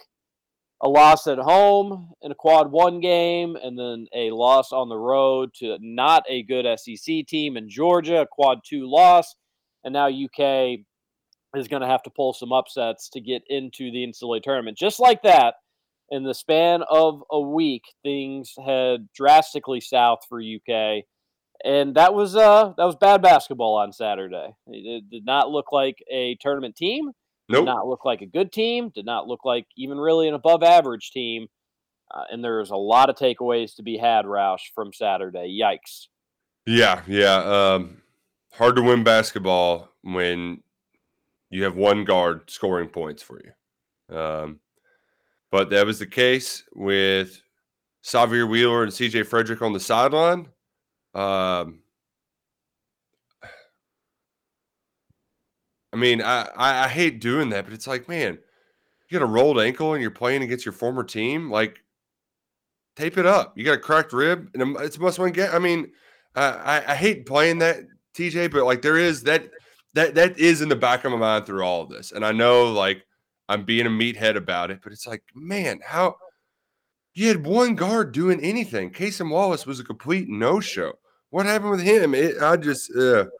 a loss at home in a quad one game, and then a loss on the road to not a good S E C team in Georgia, a quad two loss. And now U K is going to have to pull some upsets to get into the N C double A tournament. Just like that, in the span of a week, things had drastically south for U K. And that was uh, that was bad basketball on Saturday. It did not look like a tournament team. Nope. Did not look like a good team. Did not look like even really an above-average team. Uh, and there's a lot of takeaways to be had, Roush, from Saturday. Yikes. Yeah, yeah. Um, hard to win basketball when you have one guard scoring points for you. Um, but that was the case with Xavier Wheeler and C J Frederick on the sideline. Um, I mean, I, I hate doing that, but it's like, man, you got a rolled ankle and you're playing against your former team. Like, tape it up. You got a cracked rib, and it's a must-win game. I mean, I, I hate playing that, T J, but, like, there is that, that that is in the back of my mind through all of this. And I know, like, I'm being a meathead about it, but it's like, man, how you had one guard doing anything. Kasen Wallace was a complete no-show. What happened with him? It, I just uh, –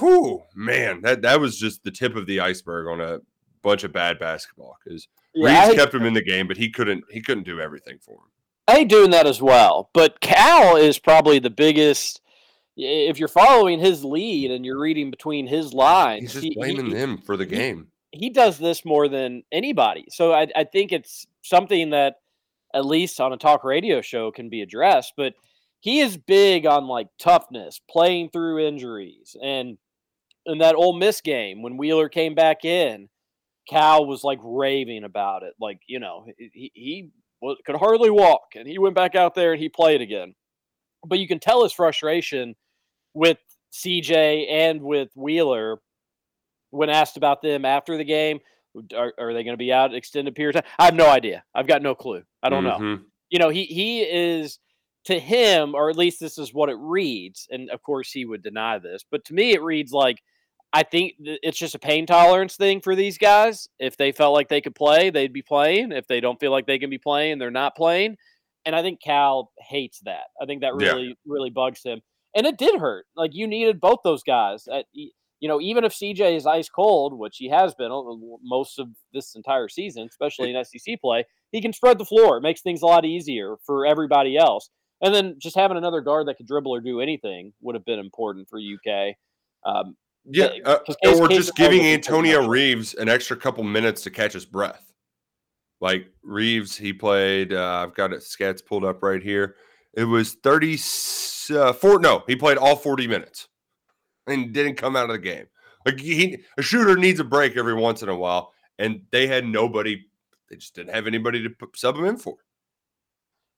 Whew, man, that, that was just the tip of the iceberg on a bunch of bad basketball because yeah, Reeves kept him in the game, but he couldn't he couldn't do everything for him. I hate doing that as well, but Cal is probably the biggest. If you're following his lead and you're reading between his lines, he's just he, blaming he, them for the game. He, he does this more than anybody, so I, I think it's something that at least on a talk radio show can be addressed, but. He is big on, like, toughness, playing through injuries. And in that Ole Miss game, when Wheeler came back in, Cal was, like, raving about it. Like, you know, he, he could hardly walk, and he went back out there and he played again. But you can tell his frustration with C J and with Wheeler when asked about them after the game. Are, are they going to be out extended period of time? I have no idea. I've got no clue. I don't mm-hmm. know. You know, he he is... To him, or at least this is what it reads, and of course he would deny this, but to me it reads like, I think it's just a pain tolerance thing for these guys. If they felt like they could play, they'd be playing. If they don't feel like they can be playing, they're not playing. And I think Cal hates that. I think that really, yeah. really bugs him. And it did hurt. Like, you needed both those guys. At, you know, even if C J is ice cold, which he has been most of this entire season, especially in S E C play, he can spread the floor. It makes things a lot easier for everybody else. And then just having another guard that could dribble or do anything would have been important for U K. Um, yeah, uh, Case, or Case just giving Antonio Reeves an extra couple minutes to catch his breath. Like Reeves, he played, uh, I've got it, stats pulled up right here. It was thirty, uh, four, no, he played all forty minutes and didn't come out of the game. Like he, a shooter needs a break every once in a while, and they had nobody. They just didn't have anybody to sub him in for.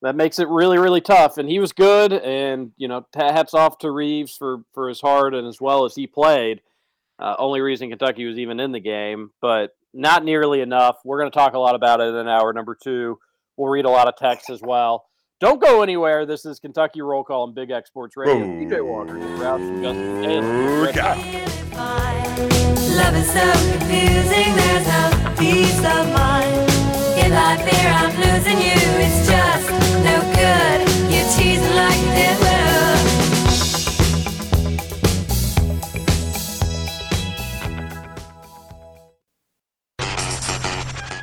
That makes it really, really tough. And he was good. And, you know, hats off to Reeves for, for his heart and as well as he played. Uh, only reason Kentucky was even in the game, but not nearly enough. We're going to talk a lot about it in hour number two. We'll read a lot of texts as well. Don't go anywhere. This is Kentucky Roll Call on Big X Sports Radio. D J Walker, Roush, Justin, and Love is so confusing. There's no peace of mind. If I fear I'm losing you, it's just no good. You're teasing like you did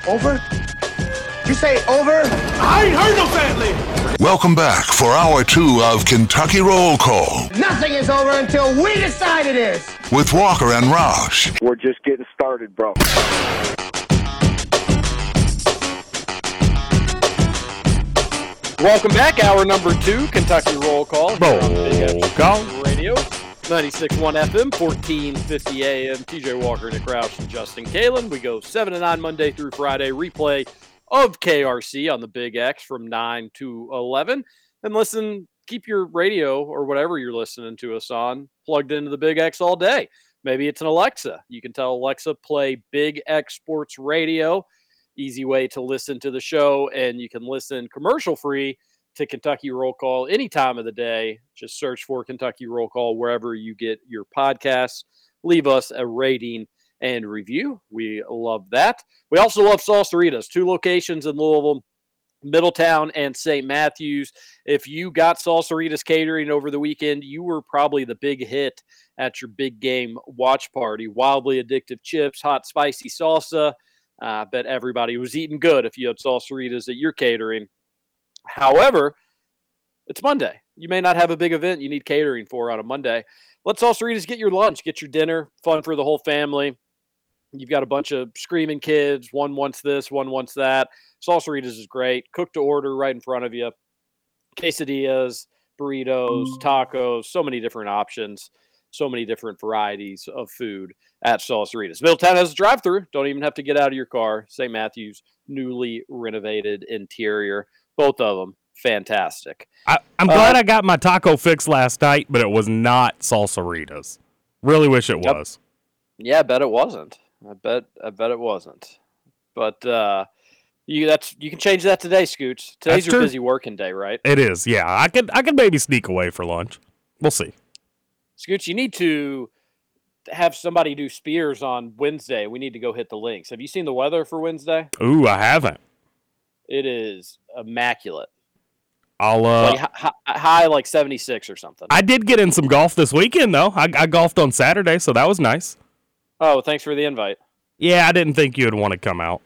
well. Over? You say over? I ain't heard no family! Welcome back for hour two of Kentucky Roll Call. Nothing is over until we decide it is! With Walker and Roush. We're just getting started, bro. Welcome back, hour number two, Kentucky Roll Call. Roll Call. Radio. ninety-six point one F M, fourteen fifty A M. T J Walker, Nick Roush, and Justin Kalen. We go seven to nine Monday through Friday. Replay of K R C on the Big X from nine to eleven. And listen, keep your radio or whatever you're listening to us on plugged into the Big X all day. Maybe it's an Alexa. You can tell Alexa, play Big X Sports Radio. Easy way to listen to the show. And you can listen commercial-free to Kentucky Roll Call any time of the day. Just search for Kentucky Roll Call wherever you get your podcasts. Leave us a rating and review. We love that. We also love Salsaritas, two locations in Louisville, Middletown, and Saint Matthews. If you got Salsaritas catering over the weekend, you were probably the big hit at your big game watch party. Wildly addictive chips, hot, spicy salsa. I uh, bet everybody was eating good if you had Salsaritas at your catering. However, it's Monday. You may not have a big event you need catering for on a Monday. Let's also read is get your lunch, get your dinner, fun for the whole family. You've got a bunch of screaming kids. One wants this, one wants that. Salsaritas is great. Cook to order right in front of you. Quesadillas, burritos, tacos, so many different options, so many different varieties of food at Salsaritas. Middletown has a drive-thru. Don't even have to get out of your car. Saint Matthews, newly renovated interior. Both of them, fantastic. I, I'm uh, glad I got my taco fix last night, but it was not Salsaritas. Really wish it yep. was. Yeah, I bet it wasn't. I bet I bet it wasn't. But uh, you that's you can change that today, Scoots. Today's that's your true. busy working day, right? It is, yeah. I could, I could maybe sneak away for lunch. We'll see. Scoots, you need to have somebody do spears on Wednesday. We need to go hit the links. Have you seen the weather for Wednesday? Ooh, I haven't. It is immaculate. I'll uh, like, hi, high like seventy-six or something. I did get in some golf this weekend though. I, I golfed on Saturday, so that was nice. Oh, thanks for the invite. Yeah, I didn't think you'd want to come out.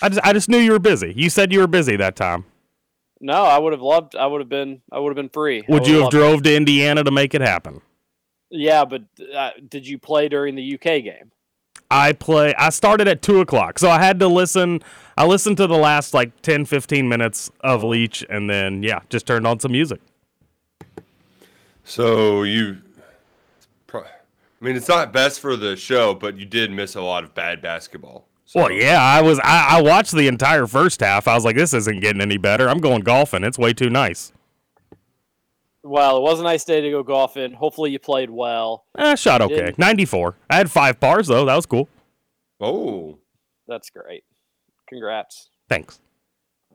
I just I just knew you were busy. You said you were busy that time. No, I would have loved. I would have been. I would have been free. Would you have drove it. to Indiana to make it happen? Yeah, but uh, did you play during the U K game? I play. I started at two o'clock, so I had to listen. I listened to the last like ten, fifteen minutes of each, and then yeah, just turned on some music. So you, I mean, it's not best for the show, but you did miss a lot of bad basketball. So. Well, yeah, I was. I, I watched the entire first half. I was like, this isn't getting any better. I'm going golfing. It's way too nice. Well, it was a nice day to go golfing. Hopefully you played well. I eh, shot okay. Didn't. ninety-four. I had five pars, though. That was cool. Oh. That's great. Congrats. Thanks.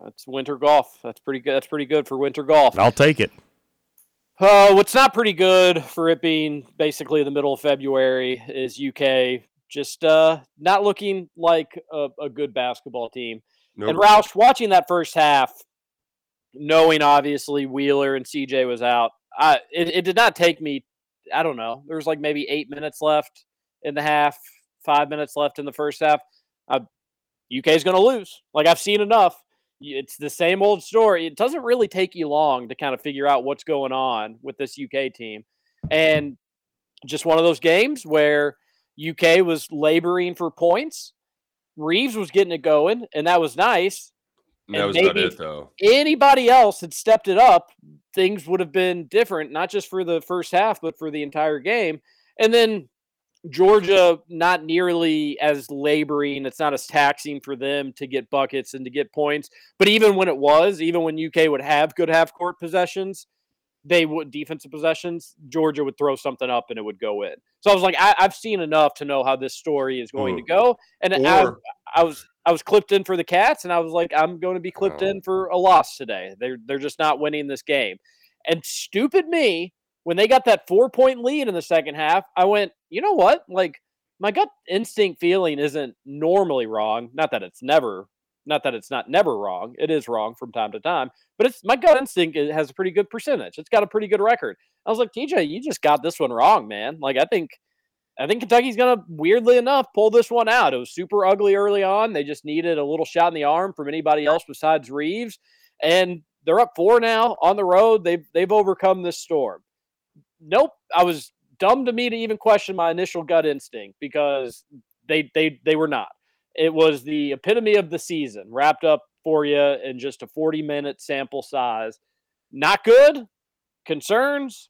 That's winter golf. That's pretty good. That's pretty good for winter golf. I'll take it. Uh, what's not pretty good for it being basically the middle of February is U K just uh, not looking like a, a good basketball team. Nope. And Roush, watching that first half, knowing, obviously, Wheeler and C J was out, I it, it did not take me, I don't know, there was like maybe eight minutes left in the half, five minutes left in the first half. I U K's going to lose. Like, I've seen enough. It's the same old story. It doesn't really take you long to kind of figure out what's going on with this U K team. And just one of those games where U K was laboring for points. Reeves was getting it going, and that was nice. That was about it, though. Anybody else had stepped it up, things would have been different, not just for the first half, but for the entire game. And then Georgia, not nearly as laboring. It's not as taxing for them to get buckets and to get points. But even when it was, even when U K would have good half-court possessions, they would defensive possessions, Georgia would throw something up and it would go in. So I was like, I, I've seen enough to know how this story is going mm. to go. And or, I, I was I was clipped in for the Cats, and I was like, I'm going to be clipped oh. in for a loss today. They're they're just not winning this game. And stupid me, when they got that four-point lead in the second half, I went, you know what? Like, my gut instinct feeling isn't normally wrong. Not that it's never Not that it's not never wrong. It is wrong from time to time. But it's my gut instinct has a pretty good percentage. It's got a pretty good record. I was like, T J, you just got this one wrong, man. Like, I think I think Kentucky's going to, weirdly enough, pull this one out. It was super ugly early on. They just needed a little shot in the arm from anybody else besides Reeves. And they're up four now on the road. They've, they've overcome this storm. Nope. I was dumb to me to even question my initial gut instinct because they they they were not. It was the epitome of the season, wrapped up for you in just a forty-minute sample size. Not good. Concerns.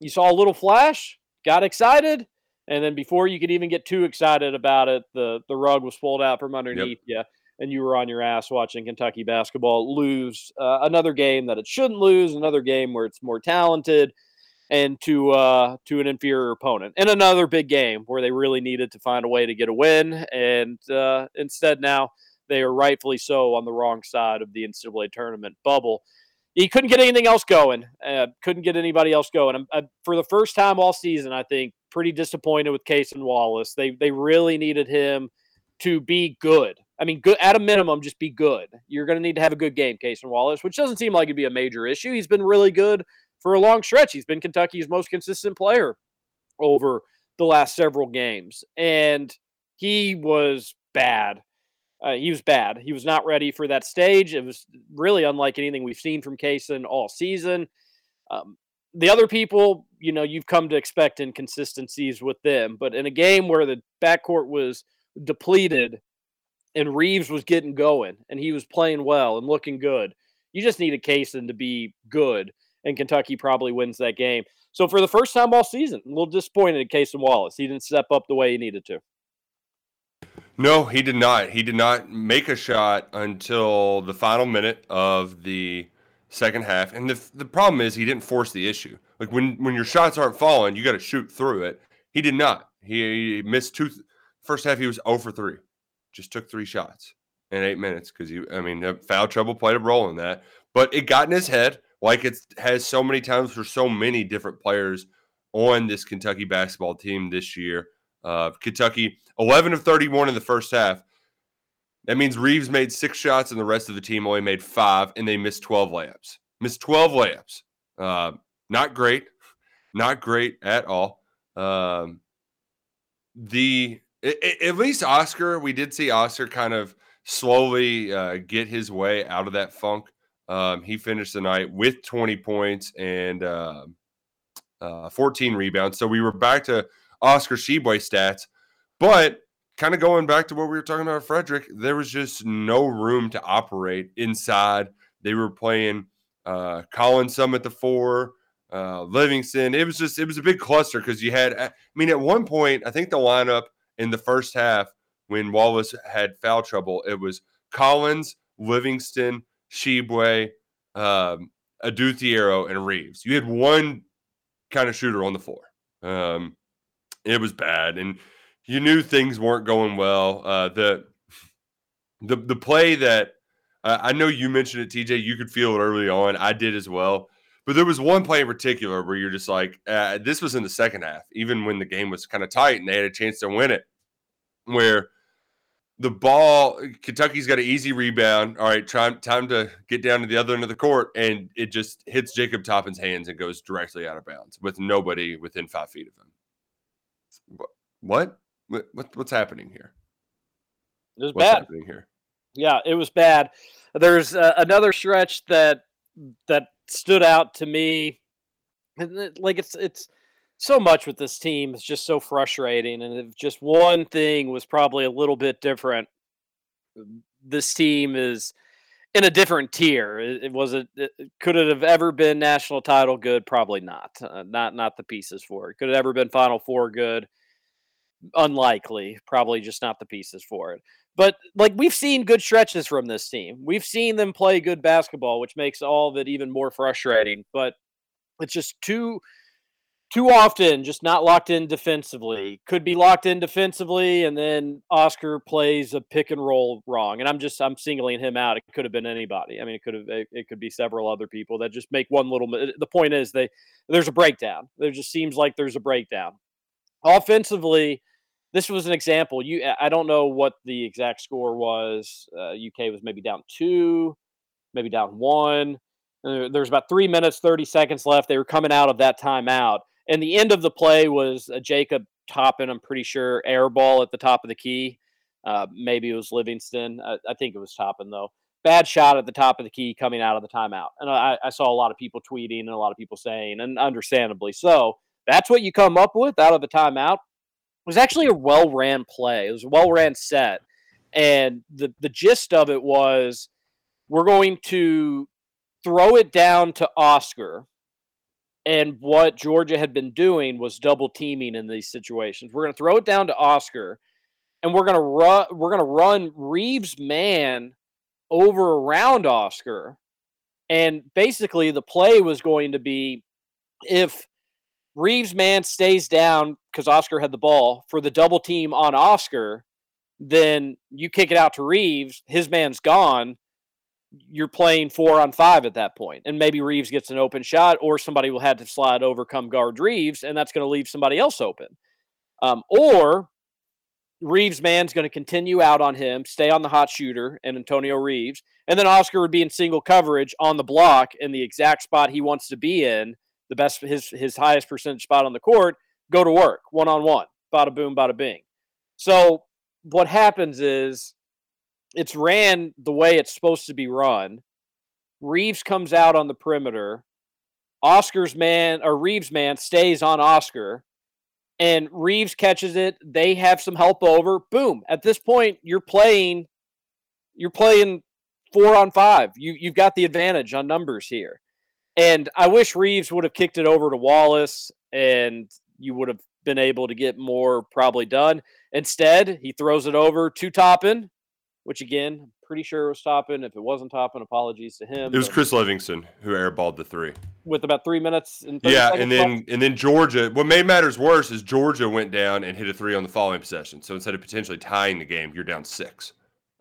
You saw a little flash, got excited, and then before you could even get too excited about it, the, the rug was pulled out from underneath yep. you, and you were on your ass watching Kentucky basketball lose uh, another game that it shouldn't lose, another game where it's more talented, and to uh, to an inferior opponent. And another big game where they really needed to find a way to get a win. And uh, instead now they are rightfully so on the wrong side of the N C double A tournament bubble. He couldn't get anything else going. Uh, couldn't get anybody else going. I'm, I, for the first time all season, I think, pretty disappointed with Kasen Wallace. They, they really needed him to be good. I mean, good at a minimum, just be good. You're going to need to have a good game, Kasen Wallace, which doesn't seem like it'd be a major issue. He's been really good. For a long stretch, he's been Kentucky's most consistent player over the last several games. And he was bad. Uh, he was bad. He was not ready for that stage. It was really unlike anything we've seen from Kasen all season. Um, the other people, you know, you've come to expect inconsistencies with them. But in a game where the backcourt was depleted and Reeves was getting going and he was playing well and looking good, you just needed Kasen to be good. And Kentucky probably wins that game. So for the first time all season, I'm a little disappointed in Kasen Wallace. He didn't step up the way he needed to. No, he did not. He did not make a shot until the final minute of the second half. And the the problem is he didn't force the issue. Like when, when your shots aren't falling, you got to shoot through it. He did not. He, he missed two. First half, he was zero for three. Just took three shots in eight minutes because he. I mean, foul trouble played a role in that. But it got in his head. Like it has so many times for so many different players on this Kentucky basketball team this year. Uh, Kentucky, eleven of thirty-one in the first half. That means Reeves made six shots and the rest of the team only made five, and they missed twelve layups. Missed twelve layups. Uh, not great. Not great at all. Um, the it, at least Oscar, we did see Oscar kind of slowly uh, get his way out of that funk. Um, he finished the night with twenty points and uh, uh, fourteen rebounds. So we were back to Oscar Sheboy stats. But kind of going back to what we were talking about, Frederick, there was just no room to operate inside. They were playing uh, Colin Summit at the four, uh, Livingston. It was just it was a big cluster because you had – I mean, at one point, I think the lineup in the first half when Wallace had foul trouble, it was Collins, Livingston, Sheboy, um, Aduthiero, and Reeves. You had one kind of shooter on the floor. Um, it was bad, and you knew things weren't going well. Uh, the the the play that uh, I know you mentioned it, T J. You could feel it early on. I did as well. But there was one play in particular where you're just like, uh, this was in the second half, even when the game was kind of tight and they had a chance to win it, where the ball, Kentucky's got an easy rebound. All right, time, time to get down to the other end of the court, and it just hits Jacob Toppin's hands and goes directly out of bounds with nobody within five feet of him. What? What? What's happening here? It was What's bad. Happening here? Yeah, it was bad. There's uh, another stretch that that stood out to me. Like it's it's so much with this team. It's just so frustrating. And if just one thing was probably a little bit different, this team is in a different tier. It, it was a, it, could it have ever been national title good? Probably not. Uh, not not the pieces for it. Could it ever been Final Four good? Unlikely. Probably just not the pieces for it. But like we've seen good stretches from this team. We've seen them play good basketball, which makes all of it even more frustrating. But it's just too too often just not locked in defensively. Could be locked in defensively, and then Oscar plays a pick and roll wrong. And I'm just I'm singling him out. It could have been anybody. I mean, it could have it, it could be several other people that just make one little. The point is they there's a breakdown. There just seems like there's a breakdown. Offensively, this was an example. You, I don't know what the exact score was. Uh, U K was maybe down two, maybe down one. Uh, there was about three minutes, thirty seconds left. They were coming out of that timeout. And the end of the play was a Jacob Toppin, I'm pretty sure, air ball at the top of the key. Uh, maybe it was Livingston. I, I think it was Toppin, though. Bad shot at the top of the key coming out of the timeout. And I, I saw a lot of people tweeting and a lot of people saying, and understandably so, that's what you come up with out of a timeout. It was actually a well-ran play. It was a well-ran set. And the, the gist of it was we're going to throw it down to Oscar. And what Georgia had been doing was double-teaming in these situations. We're going to throw it down to Oscar, and we're going to run, we're going to run Reeves' man over around Oscar. And basically the play was going to be if – Reeves' man stays down because Oscar had the ball for the double team on Oscar, then you kick it out to Reeves, his man's gone, you're playing four on five at that point. And maybe Reeves gets an open shot or somebody will have to slide over, come guard Reeves, and that's going to leave somebody else open. Um, or Reeves' man's going to continue out on him, stay on the hot shooter and Antonio Reeves, and then Oscar would be in single coverage on the block in the exact spot he wants to be in, the best, his his highest percentage spot on the court, go to work, one-on-one, bada boom, bada bing. So what happens is it's ran the way it's supposed to be run. Reeves comes out on the perimeter. Oscar's man, or Reeves' man, stays on Oscar, and Reeves catches it. They have some help over. Boom. At this point, you're playing, you're playing four on five. You, you've got the advantage on numbers here. And I wish Reeves would have kicked it over to Wallace and you would have been able to get more probably done. Instead, he throws it over to Toppin, which, again, I'm pretty sure it was Toppin. If it wasn't Toppin, apologies to him. It was Chris Livingston who airballed the three. With about three minutes and thirty yeah, seconds. Yeah, and then, and then Georgia, what made matters worse is Georgia went down and hit a three on the following possession. So instead of potentially tying the game, you're down six.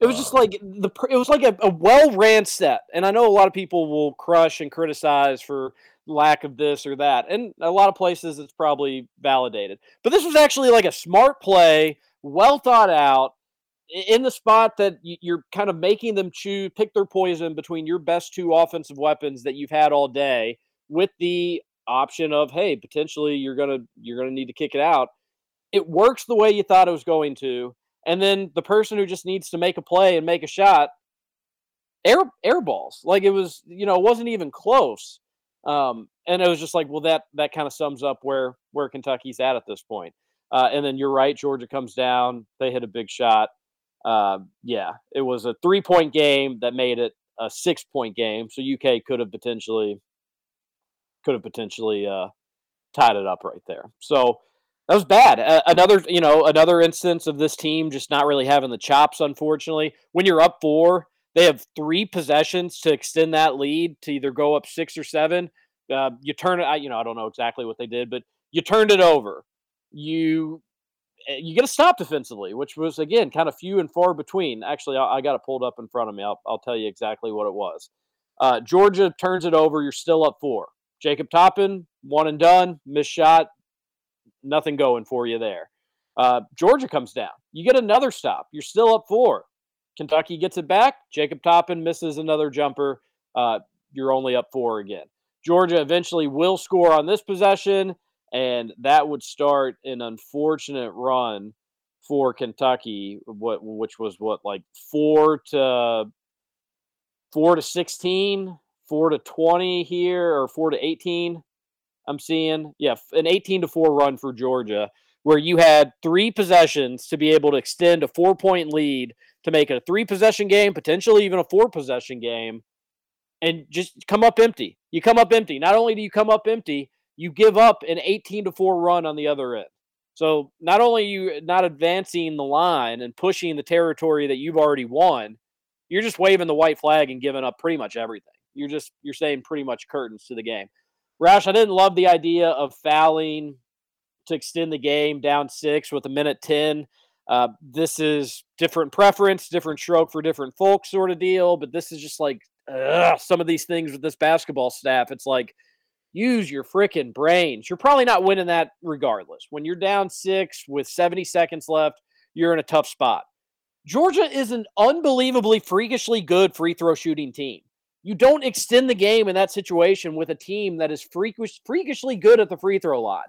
It was just like the it was like a, a well-ran set, and I know a lot of people will crush and criticize for lack of this or that, and a lot of places it's probably validated. But this was actually like a smart play, well thought out, in the spot that you're kind of making them choose, pick their poison between your best two offensive weapons that you've had all day, with the option of, hey, potentially you're gonna you're gonna need to kick it out. It works the way you thought it was going to. And then the person who just needs to make a play and make a shot, air, air balls. Like it was, you know, it wasn't even close. Um, and it was just like, well, that that kind of sums up where, where Kentucky's at at this point. Uh, and then you're right, Georgia comes down. They hit a big shot. Uh, yeah, it was a three-point game that made it a six-point game. So U K could have potentially could have potentially uh, tied it up right there. So that was bad. Uh, another, you know, another instance of this team just not really having the chops, unfortunately. When you're up four, they have three possessions to extend that lead to either go up six or seven. Uh, you turn it, I, you know, I don't know exactly what they did, but you turned it over. You you get a stop defensively, which was, again, kind of few and far between. Actually, I, I got it pulled up in front of me. I'll, I'll tell you exactly what it was. Uh, Georgia turns it over. You're still up four. Jacob Toppin, one and done, missed shot. Nothing going for you there. Uh, Georgia comes down. You get another stop. You're still up four. Kentucky gets it back. Jacob Toppin misses another jumper. Uh, you're only up four again. Georgia eventually will score on this possession, and that would start an unfortunate run for Kentucky, what which was what like four to four to sixteen, four to twenty here, or four to eighteen. I'm seeing, yeah, an eighteen to four run for Georgia, where you had three possessions to be able to extend a four point lead to make it a three possession game, potentially even a four possession game, and just come up empty. You come up empty. Not only do you come up empty, you give up an eighteen to four run on the other end. So not only are you not advancing the line and pushing the territory that you've already won, you're just waving the white flag and giving up pretty much everything. You're just you're saying pretty much curtains to the game. Roush, I didn't love the idea of fouling to extend the game down six with a minute ten. Uh, this is different preference, different stroke for different folks sort of deal, but this is just like ugh, some of these things with this basketball staff. It's like, use your freaking brains. You're probably not winning that regardless. When you're down six with seventy seconds left, you're in a tough spot. Georgia is an unbelievably freakishly good free throw shooting team. You don't extend the game in that situation with a team that is freakish, freakishly good at the free throw line.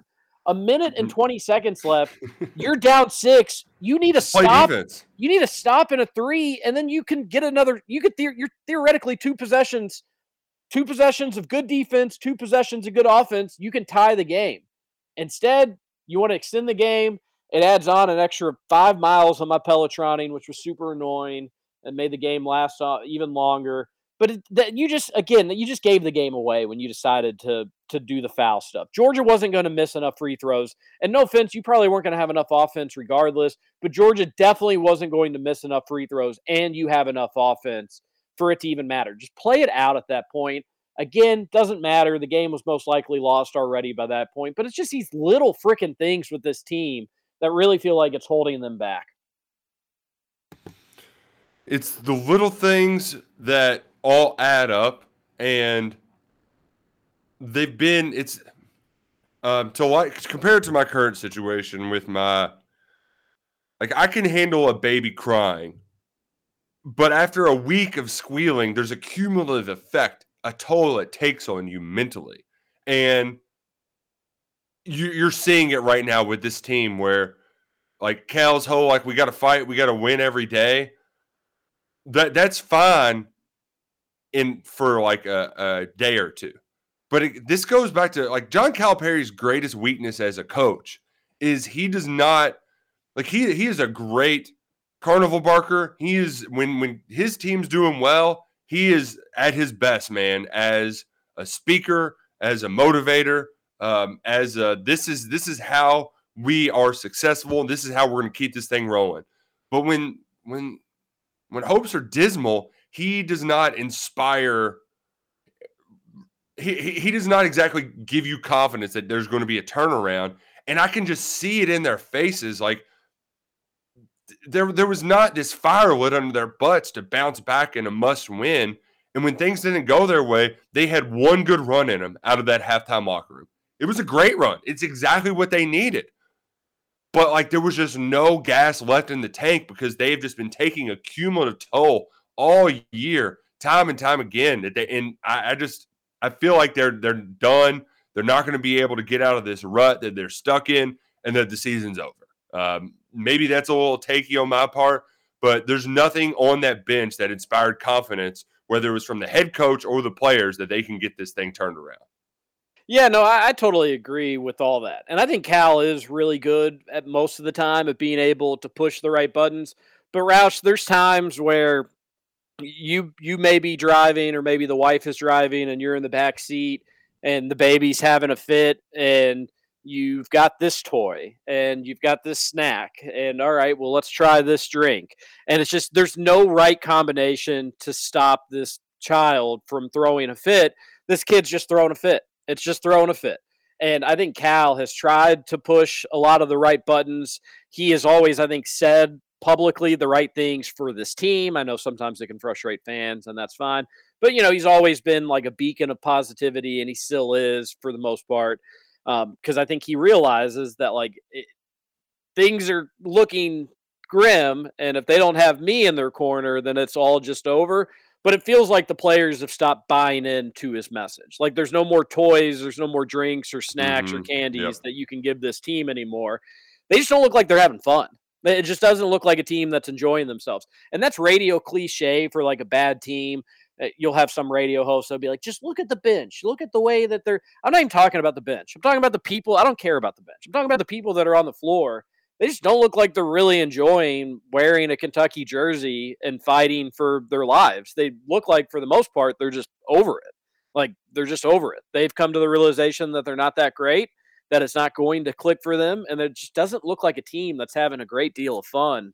A minute and twenty seconds left. You're down six. You need a stop. You need a stop in a three, and then you can get another. You could the- you're theoretically two possessions, two possessions of good defense, two possessions of good offense. You can tie the game. Instead, you want to extend the game. It adds on an extra five miles on my Pelotroning, which was super annoying and made the game last even longer. But it, that you just, again, you just gave the game away when you decided to to do the foul stuff. Georgia wasn't going to miss enough free throws. And no offense, you probably weren't going to have enough offense regardless. But Georgia definitely wasn't going to miss enough free throws, and you have enough offense for it to even matter. Just play it out at that point. Again, doesn't matter. The game was most likely lost already by that point. But it's just these little freaking things with this team that really feel like it's holding them back. It's the little things that all add up, and they've been, it's, um, to like, compared to my current situation with my, like, I can handle a baby crying, but after a week of squealing, there's a cumulative effect, a toll it takes on you mentally. And you, you're seeing it right now with this team where, like, Cal's whole, like, we got to fight, we got to win every day. That That's fine. In for like a, a day or two. But it, this goes back to like John Calipari's greatest weakness as a coach is he does not like he he is a great carnival barker. He is when when his team's doing well, he is at his best, man, as a speaker, as a motivator, um, as a, this is this is how we are successful, and this is how we're going to keep this thing rolling. But when when when hopes are dismal, he does not inspire – he he does not exactly give you confidence that there's going to be a turnaround. And I can just see it in their faces. Like, there, there was not this fire lit under their butts to bounce back in a must-win. And when things didn't go their way, they had one good run in them out of that halftime locker room. It was a great run. It's exactly what they needed. But, like, there was just no gas left in the tank because they've just been taking a cumulative toll all year, time and time again, that they and I, I just I feel like they're they're done. They're not going to be able to get out of this rut that they're stuck in, and that the season's over. Um, maybe that's a little takey on my part, but there's nothing on that bench that inspired confidence, whether it was from the head coach or the players, that they can get this thing turned around. Yeah, no, I, I totally agree with all that, and I think Cal is really good at most of the time at being able to push the right buttons. But Roush, there's times where You you may be driving, or maybe the wife is driving, and you're in the back seat, and the baby's having a fit, and you've got this toy, and you've got this snack, and all right, well, let's try this drink. And it's just there's no right combination to stop this child from throwing a fit. This kid's just throwing a fit. It's just throwing a fit. And I think Cal has tried to push a lot of the right buttons. He has always, I think, said publicly the right things for this team. I know sometimes it can frustrate fans, and that's fine. But, you know, he's always been like a beacon of positivity, and he still is for the most part, because um, I think he realizes that, like, it, things are looking grim, and if they don't have me in their corner, then it's all just over. But it feels like the players have stopped buying into his message. Like, there's no more toys, there's no more drinks or snacks mm-hmm. or candies yep. that you can give this team anymore. They just don't look like they're having fun. It just doesn't look like a team that's enjoying themselves. And that's radio cliche for like a bad team. You'll have some radio hosts that'll be like, just look at the bench. Look at the way that they're – I'm not even talking about the bench. I'm talking about the people. I don't care about the bench. I'm talking about the people that are on the floor. They just don't look like they're really enjoying wearing a Kentucky jersey and fighting for their lives. They look like, for the most part, they're just over it. Like, they're just over it. They've come to the realization that they're not that great, that it's not going to click for them, and it just doesn't look like a team that's having a great deal of fun.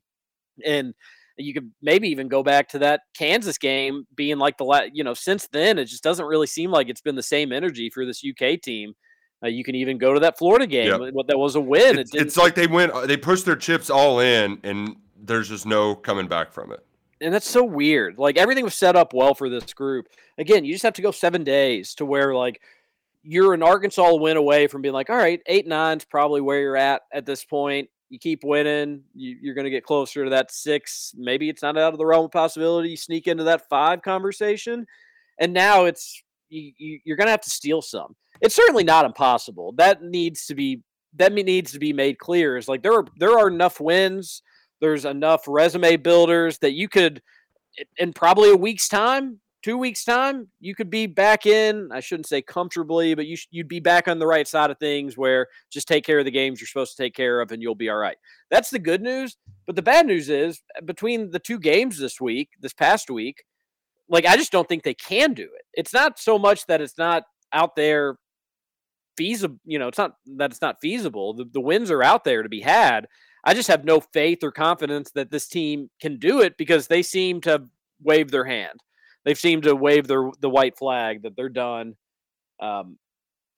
And you could maybe even go back to that Kansas game being like the last, you know, since then, it just doesn't really seem like it's been the same energy for this U K team. Uh, you can even go to that Florida game. Yep. That was a win. It's, it it's like they went, they pushed their chips all in, and there's just no coming back from it. And that's so weird. Like, everything was set up well for this group. Again, you just have to go seven days to where, like, you're an Arkansas win away from being like, all right, eight, nine's probably where you're at at this point. You keep winning. You, you're going to get closer to that six. Maybe it's not out of the realm of possibility. You sneak into that five conversation. And now it's, you, you, you're going to have to steal some. It's certainly not impossible. That needs to be, that needs to be made clear. It's like, there are, there are enough wins. There's enough resume builders that you could, in probably a week's time, two weeks' time, you could be back in, I shouldn't say comfortably, but you sh- you'd be back on the right side of things where just take care of the games you're supposed to take care of and you'll be all right. That's the good news. But the bad news is, between the two games this week, this past week, like, I just don't think they can do it. It's not so much that it's not out there feasible, you know, it's not that it's not feasible. The, the wins are out there to be had. I just have no faith or confidence that this team can do it, because they seem to wave their hand. They've seemed to wave their the white flag that they're done. Um,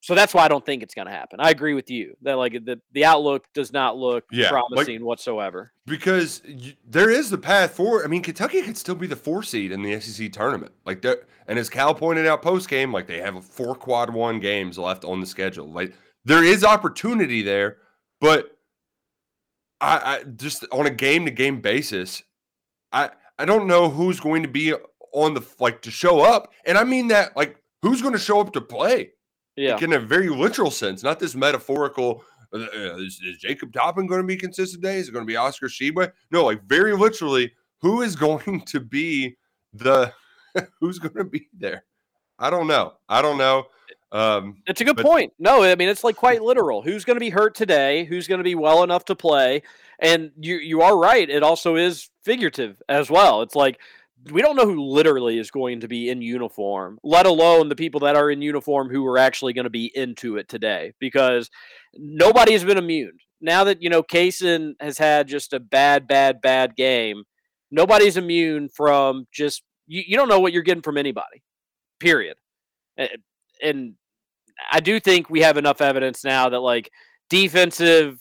so that's why I don't think it's going to happen. I agree with you that, like, the, the outlook does not look yeah, promising like, whatsoever. Because you, there is the path forward. I mean, Kentucky could still be the four seed in the S E C tournament. Like that, and as Cal pointed out post game, like, they have four quad one games left on the schedule. Like, there is opportunity there, but I, I just on a game to game basis, I I don't know who's going to be on the, like, to show up. And I mean that, like, who's going to show up to play? Yeah. Like, in a very literal sense, not this metaphorical, uh, is, is Jacob Toppin going to be consistent today? Is it going to be Oscar Sheboy? No, like, very literally, who is going to be the, who's going to be there? I don't know. I don't know. Um, it's a good but, point. No, I mean, it's like quite literal. Who's going to be hurt today? Who's going to be well enough to play? And you, you are right. It also is figurative as well. It's like, we don't know who literally is going to be in uniform, let alone the people that are in uniform who are actually going to be into it today, because nobody has been immune. Now that, you know, Kasen has had just a bad, bad, bad game, nobody's immune from just, you, you don't know what you're getting from anybody, period. And, and I do think we have enough evidence now that, like, defensive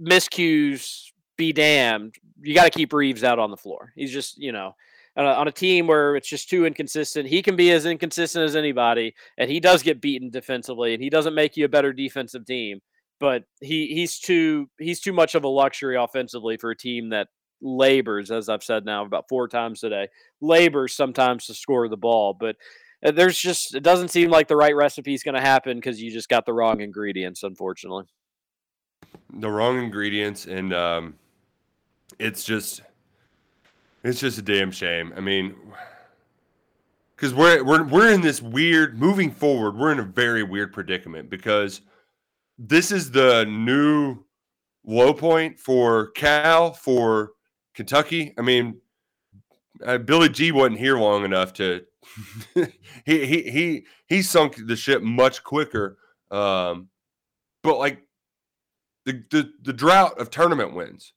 miscues, be damned, you got to keep Reeves out on the floor. He's just, you know, on a, on a team where it's just too inconsistent, he can be as inconsistent as anybody, and he does get beaten defensively, and he doesn't make you a better defensive team, but he he's too he's too much of a luxury offensively for a team that labors, as I've said now about four times today, labors sometimes to score the ball. But there's just, it doesn't seem like the right recipe is going to happen, because you just got the wrong ingredients, unfortunately. The wrong ingredients, and um It's just, it's just a damn shame. I mean, because we're we're we're in this weird, moving forward, we're in a very weird predicament, because this is the new low point for Cal, for Kentucky. I mean, uh, Billy G wasn't here long enough to he he he he sunk the ship much quicker. Um, but like the the the drought of tournament wins.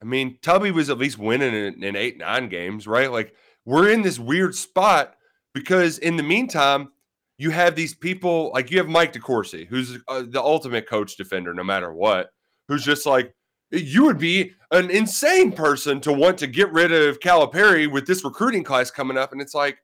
I mean, Tubby was at least winning in, in eight, nine games, right? Like, we're in this weird spot, because in the meantime, you have these people, like, you have Mike DeCourcy, who's uh, the ultimate coach defender, no matter what, who's just like, you would be an insane person to want to get rid of Calipari with this recruiting class coming up. And it's like,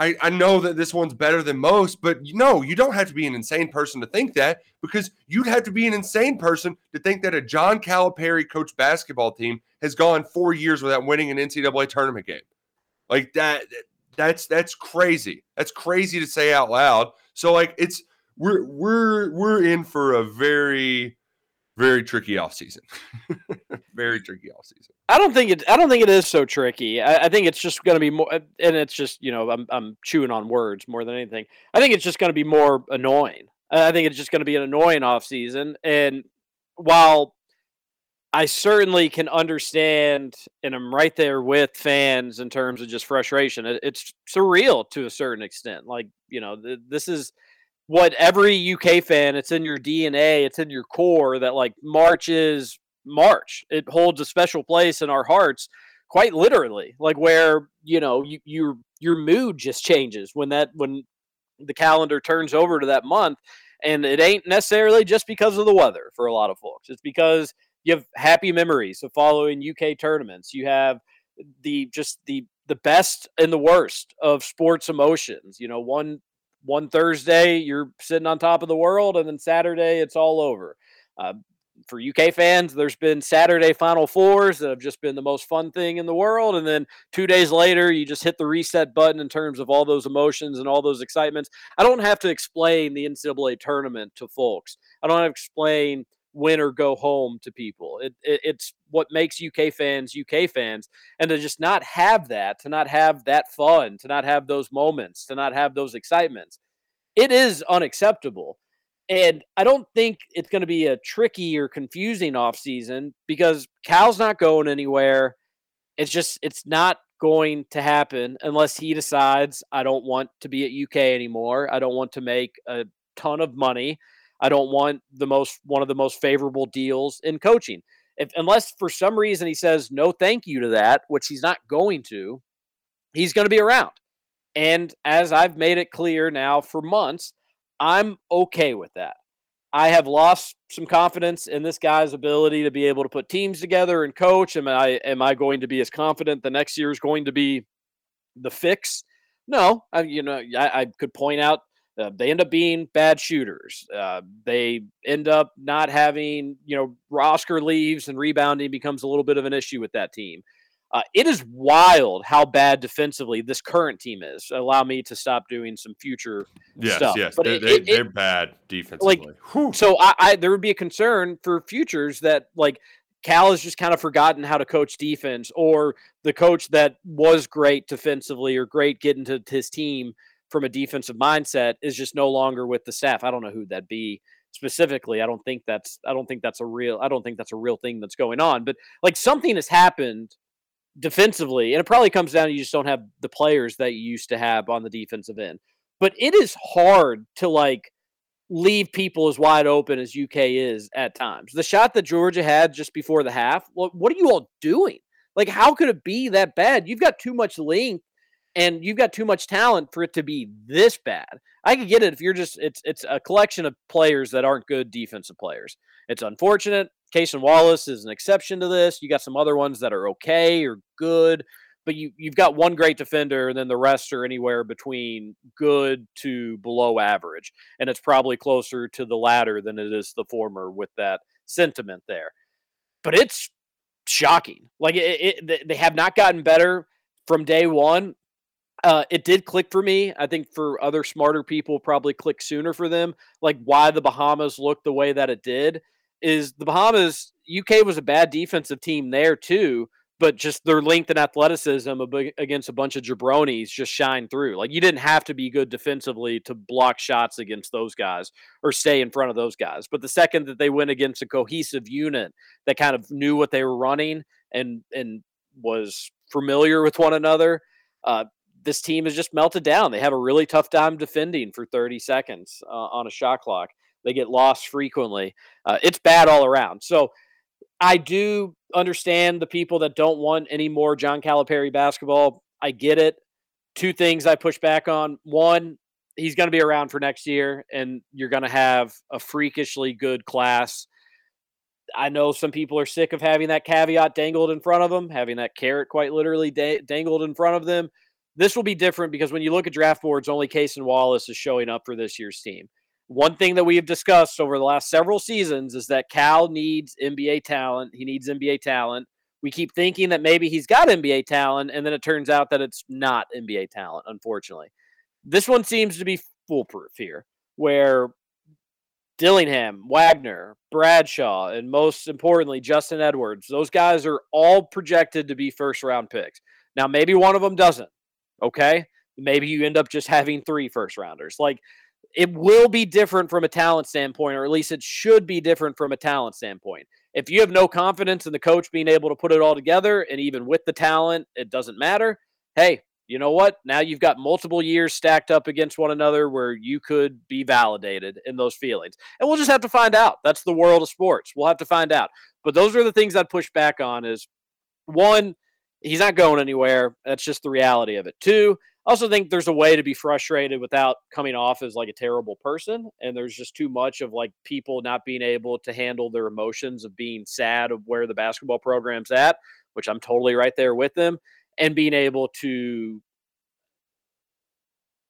I, I know that this one's better than most, but no, you don't have to be an insane person to think that, because you'd have to be an insane person to think that a John Calipari coached basketball team has gone four years without winning an N C double A tournament game. Like that, that's, that's crazy. That's crazy to say out loud. So like it's, we're, we're, we're in for a very, very tricky offseason. very tricky offseason. I don't think it. I don't think it is so tricky. I, I think it's just going to be more, and it's just, you know, I'm I'm chewing on words more than anything. I think it's just going to be more annoying. I think it's just going to be an annoying offseason. And while I certainly can understand, and I'm right there with fans in terms of just frustration, it, it's surreal to a certain extent. Like, you know, th- this is what every U K fan, it's in your D N A, it's in your core that, like, March is March. It holds a special place in our hearts, quite literally, like where, you know, you, your, your mood just changes when that, when the calendar turns over to that month. And it ain't necessarily just because of the weather for a lot of folks. It's because you have happy memories of following U K tournaments. You have the, just the, the best and the worst of sports emotions. You know, one, One Thursday, you're sitting on top of the world, and then Saturday, it's all over. Uh, for U K fans, there's been Saturday Final Fours that have just been the most fun thing in the world, and then two days later, you just hit the reset button in terms of all those emotions and all those excitements. I don't have to explain the N C double A tournament to folks. I don't have to explain win or go home to people. It, it, it's what makes U K fans U K fans, and to just not have that, to not have that fun, to not have those moments, to not have those excitements, it is unacceptable. And I don't think it's going to be a tricky or confusing offseason because Cal's not going anywhere. It's just, it's not going to happen unless he decides, I don't want to be at U K anymore. I don't want to make a ton of money. I don't want the most one of the most favorable deals in coaching. If, unless for some reason he says no thank you to that, which he's not going to, he's going to be around. And as I've made it clear now for months, I'm okay with that. I have lost some confidence in this guy's ability to be able to put teams together and coach. Am I, am I going to be as confident the next year is going to be the fix? No. I, you know, I, I could point out, Uh, they end up being bad shooters. Uh, they end up not having, you know, Oscar leaves and rebounding becomes a little bit of an issue with that team. Uh, it is wild how bad defensively this current team is. Allow me to stop doing some future yes, stuff. Yes, yes, they're, it, it, they're it, bad defensively. Like, Whew. So I, I, there would be a concern for futures that, like, Cal has just kind of forgotten how to coach defense, or the coach that was great defensively or great getting to his team from a defensive mindset is just no longer with the staff. I don't know who that'd be specifically. I don't think that's, I don't think that's a real, I don't think that's a real thing that's going on, but like something has happened defensively, and it probably comes down to you just don't have the players that you used to have on the defensive end. But it is hard to like leave people as wide open as U K is at times. The shot that Georgia had just before the half, well, what are you all doing? Like, how could it be that bad? You've got too much length, and you've got too much talent for it to be this bad. I could get it if you're just, it's it's a collection of players that aren't good defensive players. It's unfortunate. Kasen Wallace is an exception to this. You got some other ones that are okay or good, but you, you've got one great defender, and then the rest are anywhere between good to below average. And it's probably closer to the latter than it is the former with that sentiment there. But it's shocking. Like, it, it, they have not gotten better from day one. Uh, it did click for me. I think for other smarter people, probably click sooner for them. Like, why the Bahamas looked the way that it did is the Bahamas, U K was a bad defensive team there too, but just their length and athleticism against a bunch of jabronis just shine through. Like, you didn't have to be good defensively to block shots against those guys or stay in front of those guys. But the second that they went against a cohesive unit that kind of knew what they were running and, and was familiar with one another, uh, this team is just melted down. They have a really tough time defending for thirty seconds uh, on a shot clock. They get lost frequently. Uh, it's bad all around. So I do understand the people that don't want any more John Calipari basketball. I get it. Two things I push back on. One, he's going to be around for next year, and you're going to have a freakishly good class. I know some people are sick of having that caveat dangled in front of them, having that carrot quite literally da- dangled in front of them. This will be different because when you look at draft boards, only Kasen Wallace is showing up for this year's team. One thing that we have discussed over the last several seasons is that Cal needs N B A talent. He needs N B A talent. We keep thinking that maybe he's got N B A talent, and then it turns out that it's not N B A talent, unfortunately. This one seems to be foolproof here, where Dillingham, Wagner, Bradshaw, and most importantly, Justin Edwards. Those guys are all projected to be first-round picks. Now, maybe one of them doesn't, okay? Maybe you end up just having three first-rounders. Like, it will be different from a talent standpoint, or at least it should be different from a talent standpoint. If you have no confidence in the coach being able to put it all together, and even with the talent, it doesn't matter, hey, you know what? Now you've got multiple years stacked up against one another where you could be validated in those feelings. And we'll just have to find out. That's the world of sports. We'll have to find out. But those are the things I'd push back on is, one, he's not going anywhere. That's just the reality of it. Two, I also think there's a way to be frustrated without coming off as like a terrible person. And there's just too much of like people not being able to handle their emotions of being sad of where the basketball program's at, which I'm totally right there with them. And being able to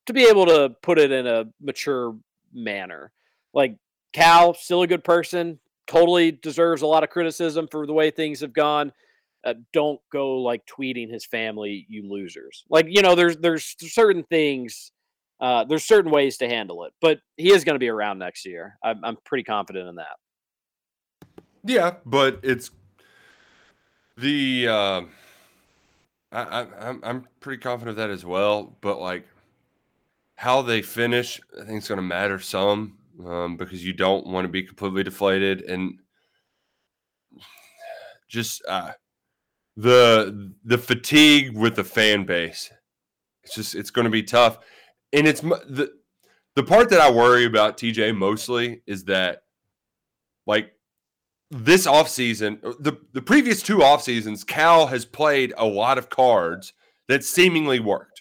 to be able to put it in a mature manner. Like, Cal, still a good person, totally deserves a lot of criticism for the way things have gone. Uh, don't go, like, tweeting his family, you losers. Like, you know, there's there's certain things, uh, there's certain ways to handle it. But he is going to be around next year. I'm, I'm pretty confident in that. Yeah, but it's the... Uh... I, I'm I'm pretty confident of that as well, but like how they finish, I think it's going to matter some um, because you don't want to be completely deflated and just uh, the the fatigue with the fan base. It's just it's going to be tough, and it's the the part that I worry about T J mostly is that like. This offseason, the, the previous two offseasons, Cal has played a lot of cards that seemingly worked.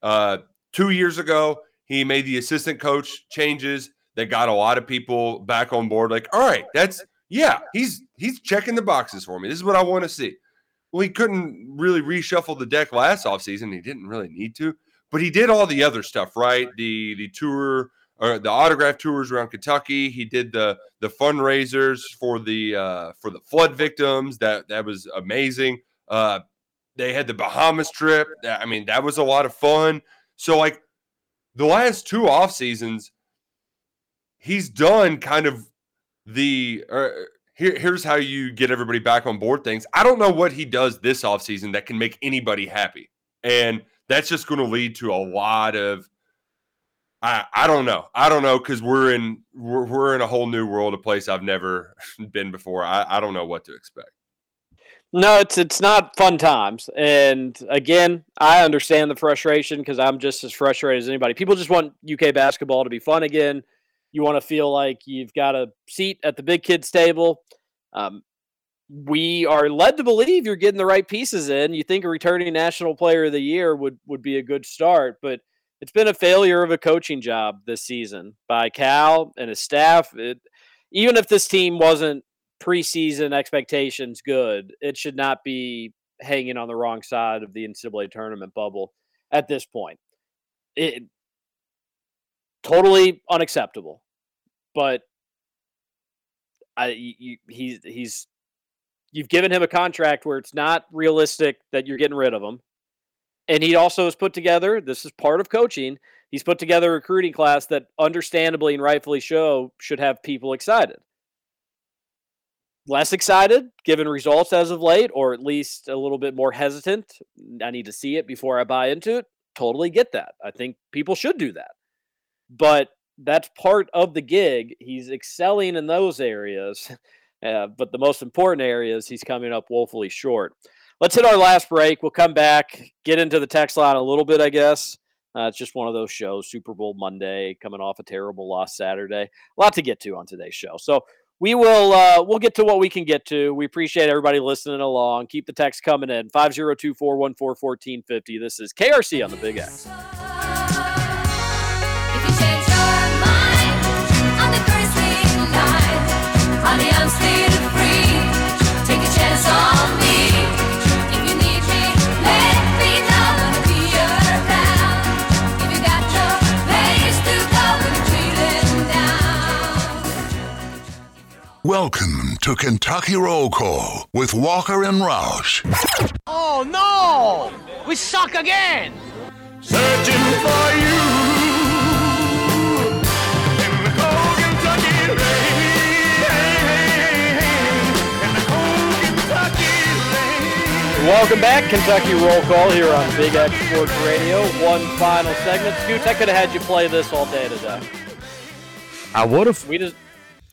Uh, two years ago, he made the assistant coach changes that got a lot of people back on board. Like, all right, that's, yeah, he's he's checking the boxes for me. This is what I want to see. Well, he couldn't really reshuffle the deck last offseason. He didn't really need to. But he did all the other stuff, right? The the tour... Or the autograph tours around Kentucky. He did the the fundraisers for the uh, for the flood victims. That that was amazing. Uh, they had the Bahamas trip. I mean, that was a lot of fun. So like the last two off seasons, he's done kind of the uh, here. Here's how you get everybody back on board things. I don't know what he does this off season that can make anybody happy, and that's just going to lead to a lot of. I, I don't know. I don't know because we're in we're, we're in a whole new world, a place I've never been before. I, I don't know what to expect. No, it's it's not fun times. And again, I understand the frustration because I'm just as frustrated as anybody. People just want U K basketball to be fun again. You want to feel like you've got a seat at the big kids table. Um, we are led to believe you're getting the right pieces in. You think a returning National Player of the Year would would be a good start, but. It's been a failure of a coaching job this season by Cal and his staff. It, even if this team wasn't preseason expectations good, it should not be hanging on the wrong side of the N C double A tournament bubble at this point. It totally unacceptable. But I, you, he's he's you've given him a contract where it's not realistic that you're getting rid of him. And he also has put together, this is part of coaching, he's put together a recruiting class that understandably and rightfully so should have people excited. Less excited, given results as of late, or at least a little bit more hesitant. I need to see it before I buy into it. Totally get that. I think people should do that. But that's part of the gig. He's excelling in those areas. Uh, but the most important areas, he's coming up woefully short. Let's hit our last break. We'll come back, get into the text line a little bit, I guess. Uh, it's just one of those shows, Super Bowl Monday, coming off a terrible loss Saturday. A lot to get to on today's show. So we will uh, we'll get to what we can get to. We appreciate everybody listening along. Keep the text coming in. five oh two, four one four, one four five oh. This is K R C on the Big X. Welcome to Kentucky Roll Call with Walker and Roush. Oh, no! We suck again! Searching for you in the cold Kentucky rain. Welcome back, Kentucky Roll Call here on Big X Sports Radio. One final segment. Scoots, I could have had you play this all day today. I would have. We, des-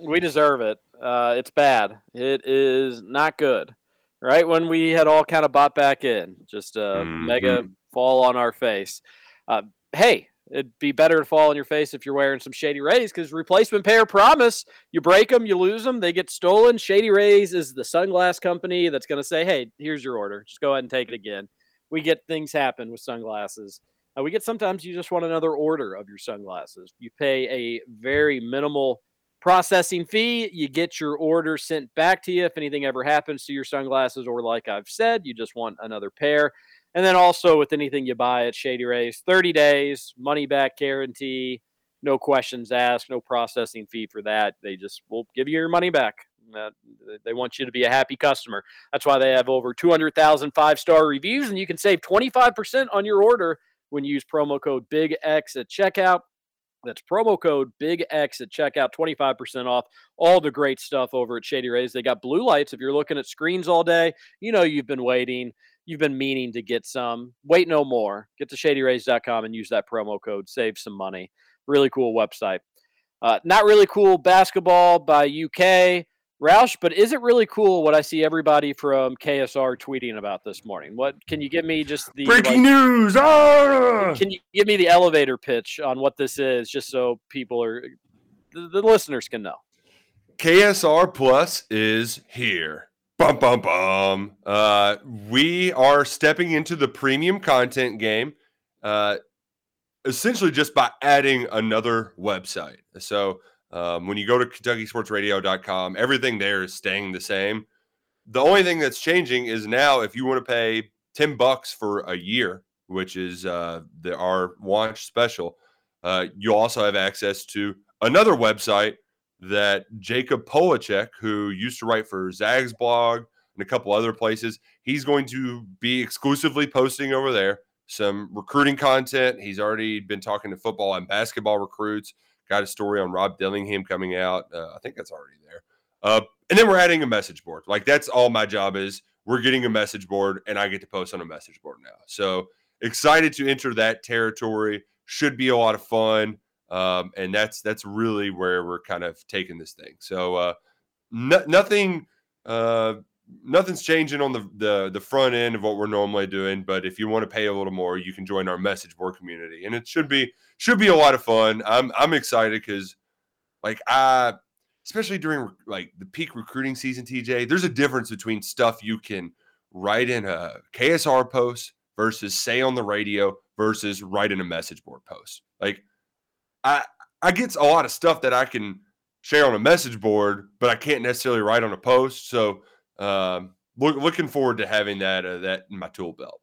we deserve it. Uh, it's bad. It is not good. Right when we had all kind of bought back in. Just a mm-hmm. mega fall on our face. Uh, hey, it'd be better to fall on your face if you're wearing some Shady Rays, because replacement pair promise, you break them, you lose them, they get stolen. Shady Rays is the sunglass company that's going to say, hey, here's your order. Just go ahead and take it again. We get things happen with sunglasses. Uh, we get sometimes you just want another order of your sunglasses. You pay a very minimal processing fee. You get your order sent back to you if anything ever happens to your sunglasses, or like I've said, you just want another pair. And then also with anything you buy at Shady Rays, thirty days, money-back guarantee, no questions asked, no processing fee for that. They just will give you your money back. Uh, they want you to be a happy customer. That's why they have over two hundred thousand five-star reviews, and you can save twenty-five percent on your order when you use promo code BIGX at checkout. That's promo code BIGX at checkout, twenty-five percent off. All the great stuff over at Shady Rays. They got blue lights. If you're looking at screens all day, you know you've been waiting. You've been meaning to get some. Wait no more. Get to shady rays dot com and use that promo code. Save some money. Really cool website. Uh, not really cool basketball by U K. Roush, but is it really cool what I see everybody from K S R tweeting about this morning? What can you give me just the breaking like, news? Ah! Can you give me the elevator pitch on what this is just so people are, the, the listeners can know? K S R Plus is here. Bum, bum, bum. Uh, we are stepping into the premium content game, uh, essentially just by adding another website. So um, when you go to Kentucky Sports Radio dot com, everything there is staying the same. The only thing that's changing is now if you want to pay ten bucks for a year, which is uh, the, our launch special, uh, you also have access to another website that Jacob Polacek, who used to write for Zag's blog and a couple other places, he's going to be exclusively posting over there some recruiting content. He's already been talking to football and basketball recruits. Got a story on Rob Dillingham coming out. Uh, I think that's already there. Uh, and then we're adding a message board. Like, that's all my job is. We're getting a message board, and I get to post on a message board now. So excited to enter that territory. Should be a lot of fun. Um, and that's that's really where we're kind of taking this thing. So uh, no, nothing, uh, nothing's changing on the, the the front end of what we're normally doing. But if you want to pay a little more, you can join our message board community, and it should be should be a lot of fun. I'm I'm excited because, like I, especially during like the peak recruiting season, T J, there's a difference between stuff you can write in a K S R post versus say on the radio versus write in a message board post, like. I, I get a lot of stuff that I can share on a message board, but I can't necessarily write on a post. So um, look, looking forward to having that uh, that in my tool belt.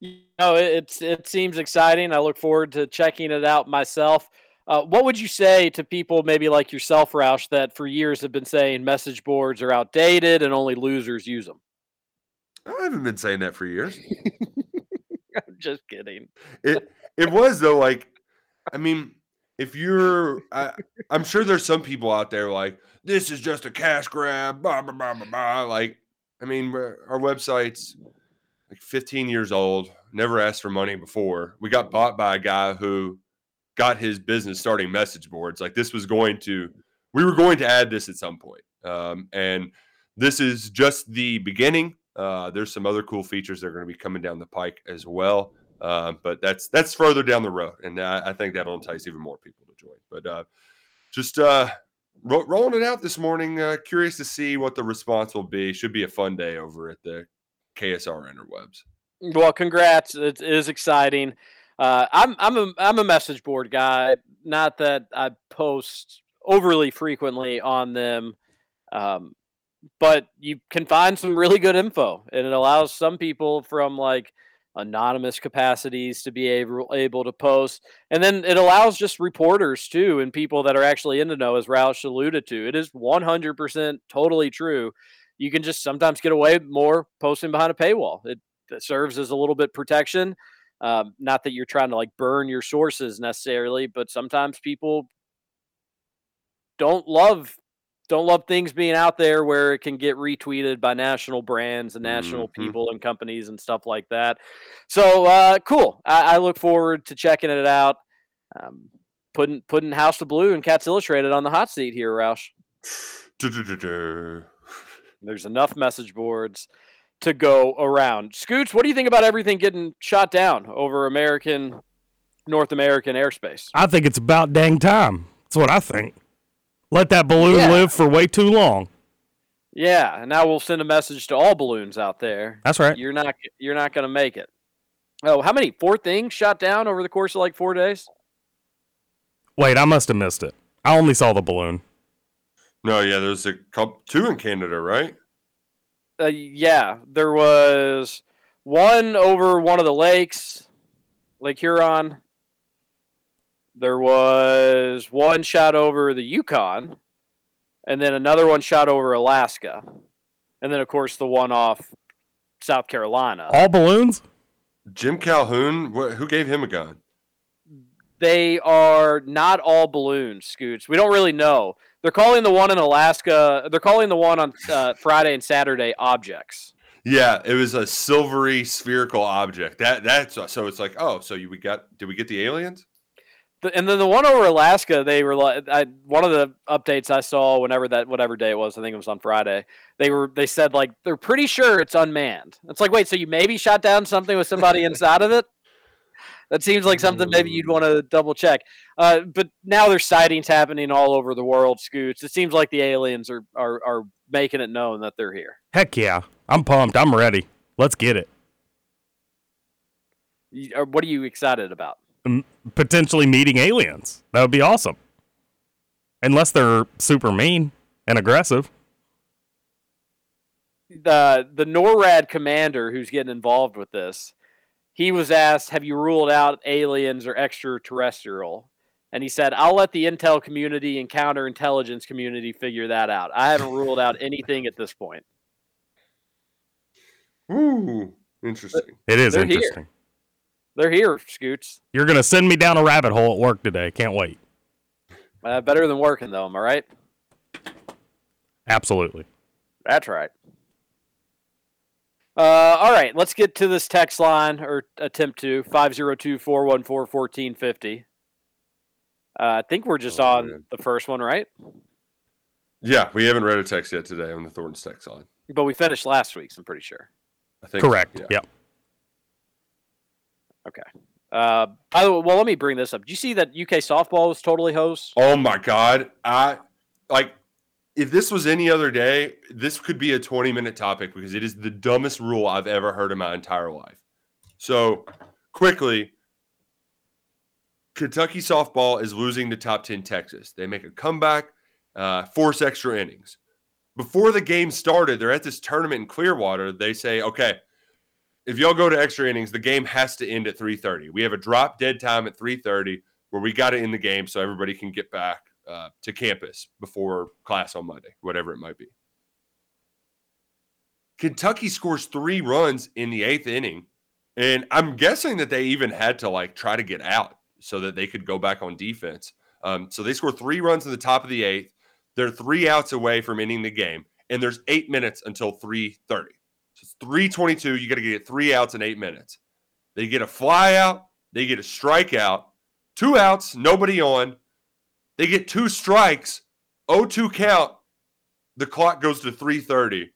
You know, it's, it seems exciting. I look forward to checking it out myself. Uh, what would you say to people maybe like yourself, Roush, that for years have been saying message boards are outdated and only losers use them? I haven't been saying that for years. I'm just kidding. It it was, though, like, I mean, if you're, I, I'm sure there's some people out there like, this is just a cash grab, blah, blah, blah, blah, blah. Like, I mean, our website's like fifteen years old, never asked for money before. We got bought by a guy who got his business starting message boards. Like, this was going to, we were going to add this at some point. Um, and this is just the beginning. Uh, there's some other cool features that are going to be coming down the pike as well. Uh, but that's that's further down the road, and I, I think that'll entice even more people to join. But uh, just uh, ro- rolling it out this morning. Uh, curious to see what the response will be. Should be a fun day over at the K S R interwebs. Well, congrats! It is exciting. Uh, I'm I'm a I'm a message board guy. Not that I post overly frequently on them, um, but you can find some really good info, and it allows some people from like. Anonymous capacities to be able, able to post. And then it allows just reporters too, and people that are actually in the know, as Roush alluded to. It is one hundred percent totally true. You can just sometimes get away with more posting behind a paywall. It serves as a little bit protection. Um, not that you're trying to like burn your sources necessarily, but sometimes people don't love don't love things being out there where it can get retweeted by national brands and national mm-hmm. people and companies and stuff like that. So uh, cool. I, I look forward to checking it out. Um, putting, putting House of Blue and Cats Illustrated on the hot seat here, Roush. There's enough message boards to go around. Scoots, what do you think about everything getting shot down over American, North American airspace? I think it's about dang time. That's what I think. Let that balloon yeah. live for way too long. Yeah, and now we'll send a message to all balloons out there. That's right. You're not you're not going to make it. Oh, how many? Four things shot down over the course of like four days? Wait, I must have missed it. I only saw the balloon. No, yeah, there's a couple, two in Canada, right? Uh, yeah, there was one over one of the lakes, Lake Huron. There was one shot over the Yukon, and then another one shot over Alaska, and then, of course, the one off South Carolina. All balloons? Jim Calhoun, wh- who gave him a gun? They are not all balloons, Scoots. We don't really know. They're calling the one in Alaska, they're calling the one on uh, Friday and Saturday objects. Yeah, it was a silvery spherical object. That that's so it's like, oh, so you, we got did we get the aliens? And then the one over Alaska, they were like, I, one of the updates I saw, whenever that, whatever day it was, I think it was on Friday. They were, they said like, they're pretty sure it's unmanned. It's like, wait, so you maybe shot down something with somebody inside of it? That seems like something maybe you'd want to double check. Uh, but now there's sightings happening all over the world, Scoots. It seems like the aliens are, are, are making it known that they're here. Heck yeah. I'm pumped. I'm ready. Let's get it. You, what are you excited about? Potentially meeting aliens. That would be awesome. Unless they're super mean and aggressive. The the NORAD commander who's getting involved with this, he was asked, have you ruled out aliens or extraterrestrial? And he said, I'll let the intel community and counterintelligence community figure that out. I haven't ruled out anything at this point. Ooh, interesting. But it is interesting. Here. They're here, Scoots. You're going to send me down a rabbit hole at work today. Can't wait. Uh, better than working, though, am I right? Absolutely. That's right. Uh, all right, let's get to this text line, or attempt to, five oh two, four one four, one four five oh. Uh, I think we're just oh, on man. the first one, right? Yeah, we haven't read a text yet today on the Thornton's text line. But we finished last week's, I'm pretty sure. I think Correct, yeah. Yep. Okay. Uh, by the way, well, let me bring this up. Did you see that U K softball was totally hosed? Oh my God! I like if this was any other day, this could be a twenty-minute topic because it is the dumbest rule I've ever heard in my entire life. So, quickly, Kentucky softball is losing to top ten Texas. They make a comeback, uh, force extra innings. Before the game started, they're at this tournament in Clearwater. They say, "Okay, if y'all go to extra innings, the game has to end at three thirty. We have a drop dead time at three thirty where we got to end the game so everybody can get back uh, to campus before class on Monday, whatever it might be." Kentucky scores three runs in the eighth inning, and I'm guessing that they even had to like try to get out so that they could go back on defense. Um, so they score three runs in the top of the eighth. They're three outs away from ending the game, and there's eight minutes until three thirty. So it's three twenty-two. You got to get three outs in eight minutes. They get a fly out. They get a strikeout. Two outs, nobody on. They get two strikes, oh two count. The clock goes to three thirty.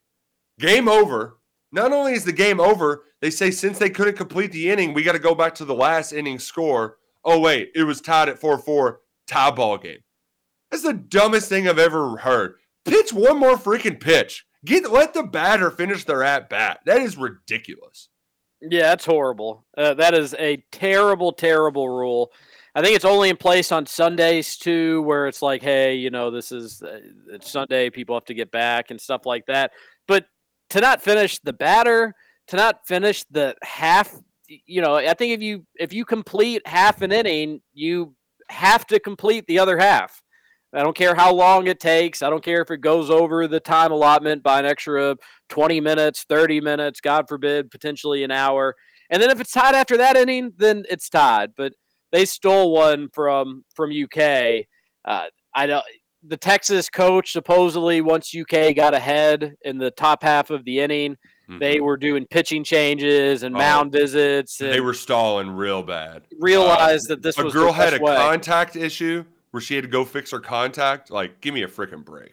Game over. Not only is the game over, they say since they couldn't complete the inning, we got to go back to the last inning score. Oh, wait, it was tied at four four. Tie ball game. That's the dumbest thing I've ever heard. Pitch one more freaking pitch. Get let the batter finish their at bat. That is ridiculous. Yeah, that's horrible. Uh, that is a terrible, terrible rule. I think it's only in place on Sundays too, where it's like, hey, you know, this is uh, it's Sunday. People have to get back and stuff like that. But to not finish the batter, to not finish the half, you know, I think if you if you complete half an inning, you have to complete the other half. I don't care how long it takes. I don't care if it goes over the time allotment by an extra twenty minutes, thirty minutes, God forbid, potentially an hour. And then if it's tied after that inning, then it's tied. But they stole one from from U K. Uh, I don't. the Texas coach supposedly once U K got ahead in the top half of the inning, mm-hmm. they were doing pitching changes and mound oh, visits. And they were stalling real bad. Realized uh, that this a was a girl the had a way. contact issue where she had to go fix her contact. Like, give me a freaking break.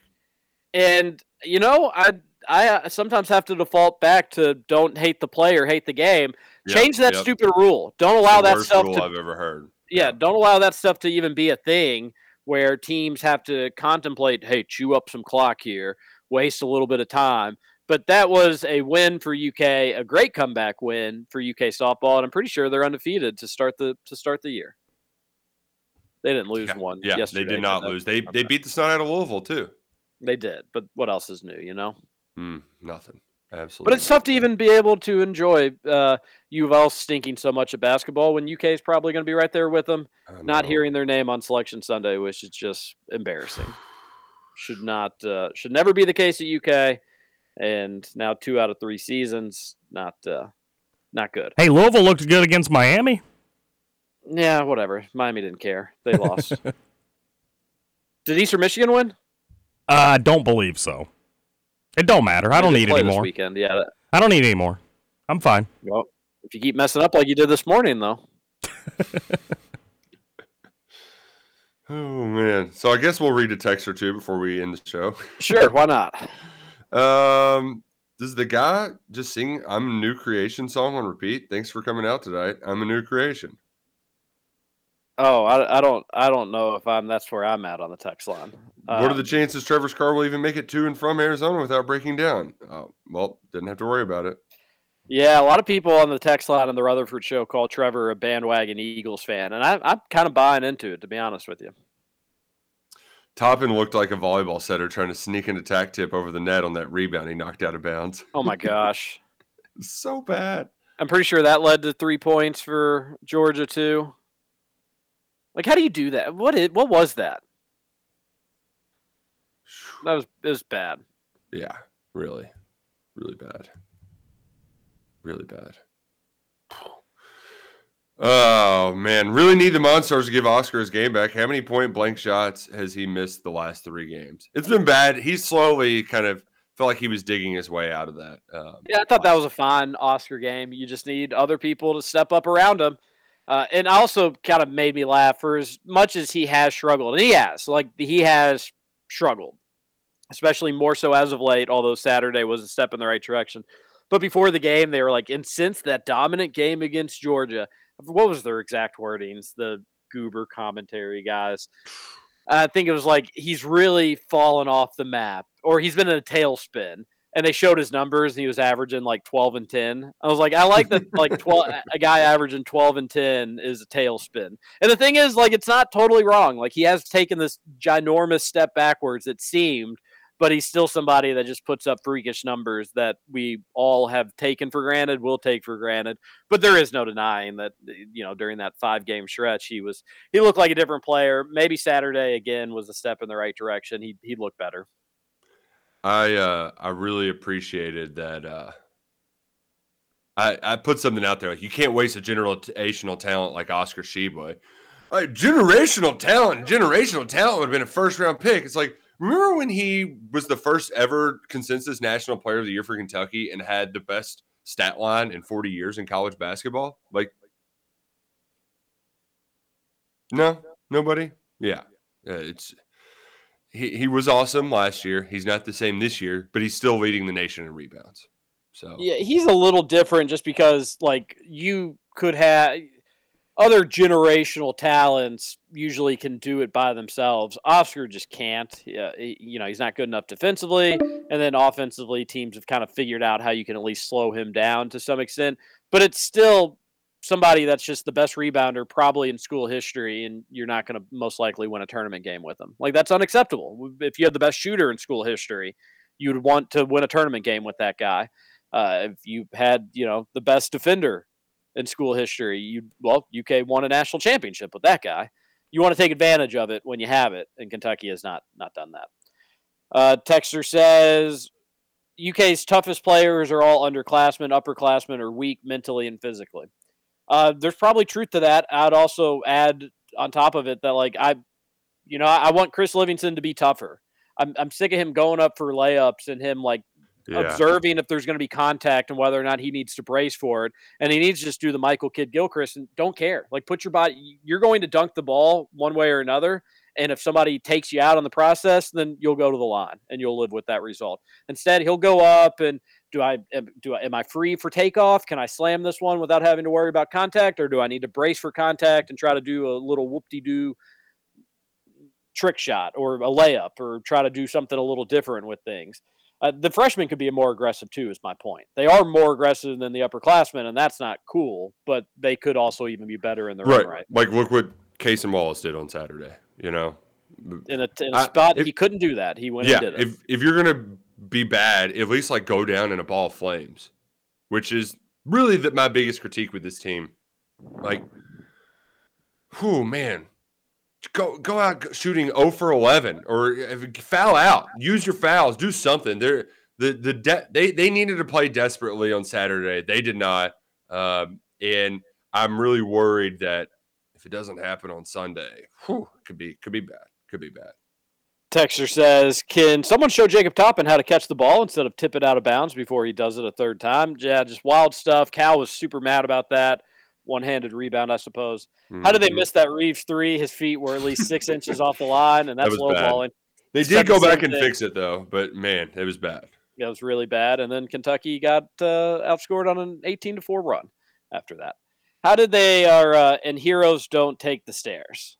And you know, I I sometimes have to default back to don't hate the player, hate the game. Yep, Change that yep. stupid rule. Don't allow the that worst stuff rule to, I've ever heard. Yeah, don't allow that stuff to even be a thing where teams have to contemplate, hey, chew up some clock here, waste a little bit of time. But that was a win for U K, a great comeback win for U K softball, and I'm pretty sure they're undefeated to start the to start the year. They didn't lose yeah, one yeah, yesterday. They did not lose. They they beat the sun out of Louisville, too. They did, but what else is new, you know? Mm, nothing. Absolutely. But it's tough to even be able to enjoy uh, U of L stinking so much at basketball when U K is probably going to be right there with them. Not hearing their name on Selection Sunday, which is just embarrassing. Should not, uh, should never be the case at U K. And now two out of three seasons, not, uh, not good. Hey, Louisville looked good against Miami. Yeah, whatever. Miami didn't care. They lost. Did Eastern Michigan win? I uh, don't believe so. It don't matter. I don't need any more. Yeah. I don't need any more. I'm fine. Well, if you keep messing up like you did this morning, though. Oh, man. So I guess we'll read a text or two before we end the show. Sure. Why not? Um, does the guy just sing I'm a New Creation song on repeat? Thanks for coming out tonight. I'm a new creation. Oh, I, I don't I don't know if I'm that's where I'm at on the text line. Um, what are the chances Trevor's car will even make it to and from Arizona without breaking down? Oh, well, didn't have to worry about it. Yeah, a lot of people on the text line on the Rutherford show call Trevor a bandwagon Eagles fan, and I, I'm kind of buying into it, to be honest with you. Toppin looked like a volleyball setter trying to sneak an attack tip over the net on that rebound he knocked out of bounds. Oh, my gosh. So bad. I'm pretty sure that led to three points for Georgia, too. Like, how do you do that? What is? What was that? That was it was bad. Yeah, really, really bad, really bad. Oh man, really need the Monstars to give Oscar his game back. How many point blank shots has he missed the last three games? It's been bad. He slowly kind of felt like he was digging his way out of that. Um, yeah, I thought that was a fine Oscar game. You just need other people to step up around him. Uh, and also kind of made me laugh for as much as he has struggled. And he has. Like, he has struggled, especially more so as of late, although Saturday was a step in the right direction. But before the game, they were like, and since that dominant game against Georgia, what was their exact wordings, the goober commentary guys? I think it was like, he's really fallen off the map, or he's been in a tailspin. And they showed his numbers, and he was averaging like twelve and ten. I was like, I like that like twelve a guy averaging twelve and ten is a tailspin. And the thing is, like, it's not totally wrong. Like, he has taken this ginormous step backwards, it seemed, but he's still somebody that just puts up freakish numbers that we all have taken for granted, will take for granted. But there is no denying that, you know, during that five-game stretch, he was he looked like a different player. Maybe Saturday, again, was a step in the right direction. He he looked better. I uh, I really appreciated that. Uh, I I put something out there like, you can't waste a generational talent like Oscar Sheboy. Like, generational talent, generational talent would have been a first round pick. It's like, remember when he was the first ever consensus national player of the year for Kentucky and had the best stat line in forty years in college basketball? Like, no, nobody. Yeah, uh, it's. He he was awesome last year. He's not the same this year, but he's still leading the nation in rebounds. So yeah, he's a little different just because, like, you could have other generational talents usually can do it by themselves. Oscar just can't. Yeah, he, you know, he's not good enough defensively, and then offensively, teams have kind of figured out how you can at least slow him down to some extent. But it's still somebody that's just the best rebounder probably in school history, and you're not going to most likely win a tournament game with them. Like, that's unacceptable. If you have the best shooter in school history, you would want to win a tournament game with that guy. Uh, if you had, you know, the best defender in school history, you well, U K won a national championship with that guy. You want to take advantage of it when you have it, and Kentucky has not not done that. Uh, Texter says, U K's toughest players are all underclassmen. Upperclassmen are weak mentally and physically. Uh, there's probably truth to that. I'd also add on top of it that, like, I You know, I, I want Chris Livingston to be tougher. I'm, I'm sick of him going up for layups and him like yeah. observing if there's going to be contact and whether or not he needs to brace for it. And he needs to just do the Michael Kidd-Gilchrist and don't care. Like, put your body, you're going to dunk the ball one way or another. And if somebody takes you out on the process, then you'll go to the line and you'll live with that result. Instead, he'll go up and do I do I, am I free for takeoff? Can I slam this one without having to worry about contact, or do I need to brace for contact and try to do a little whoop-de-doo trick shot or a layup or try to do something a little different with things? Uh, the freshmen could be more aggressive too, is my point. They are more aggressive than the upperclassmen, and that's not cool, but they could also even be better in their right. own right. Like, look what Kasen Wallace did on Saturday. You know, in a, in a I, spot if, he couldn't do that. He went yeah, and did it. If if you're gonna be bad, at least like go down in a ball of flames, which is really the, my biggest critique with this team. Like, whew, man, go go out shooting zero for eleven or foul out. Use your fouls. Do something. They're the the de- they they needed to play desperately on Saturday. They did not, um, and I'm really worried that if it doesn't happen on Sunday, whew, could be could be bad. Could be bad. Texter says, can someone show Jacob Toppin how to catch the ball instead of tip it out of bounds before he does it a third time? Yeah, just wild stuff. Cal was super mad about that. One-handed rebound, I suppose. Mm-hmm. How did they miss that Reeves three? His feet were at least six inches off the line, and that's that low bad. Balling. They it's did go back and thing. Fix it, though, but, man, it was bad. Yeah, it was really bad. And then Kentucky got uh, outscored on an eighteen to four run after that. How did they are uh, and heroes don't take the stairs?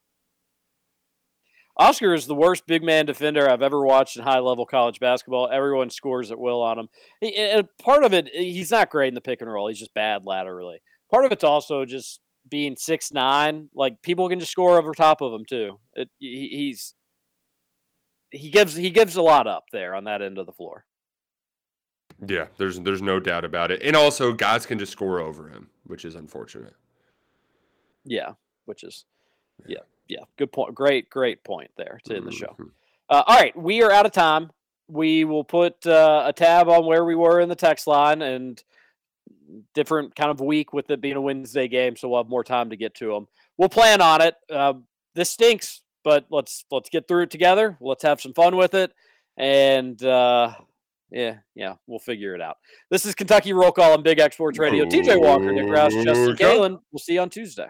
Oscar is the worst big man defender I've ever watched in high-level college basketball. Everyone scores at will on him. He, and part of it, he's not great in the pick and roll. He's just bad laterally. Part of it's also just being six nine. Like, people can just score over top of him, too. It, he, he's he gives he gives a lot up there on that end of the floor. Yeah, there's there's no doubt about it. And also, guys can just score over him, which is unfortunate. Yeah, which is, yeah, yeah. Good point. Great, great point there to end the show. Uh, all right, we are out of time. We will put uh, a tab on where we were in the text line and different kind of week with it being a Wednesday game, so we'll have more time to get to them. We'll plan on it. Uh, this stinks, but let's let's get through it together. Let's have some fun with it, and uh, yeah, yeah, we'll figure it out. This is Kentucky Roll Call on Big X Sports Radio. T J Walker, Nick Roush, Justin Kalen. We'll see you on Tuesday.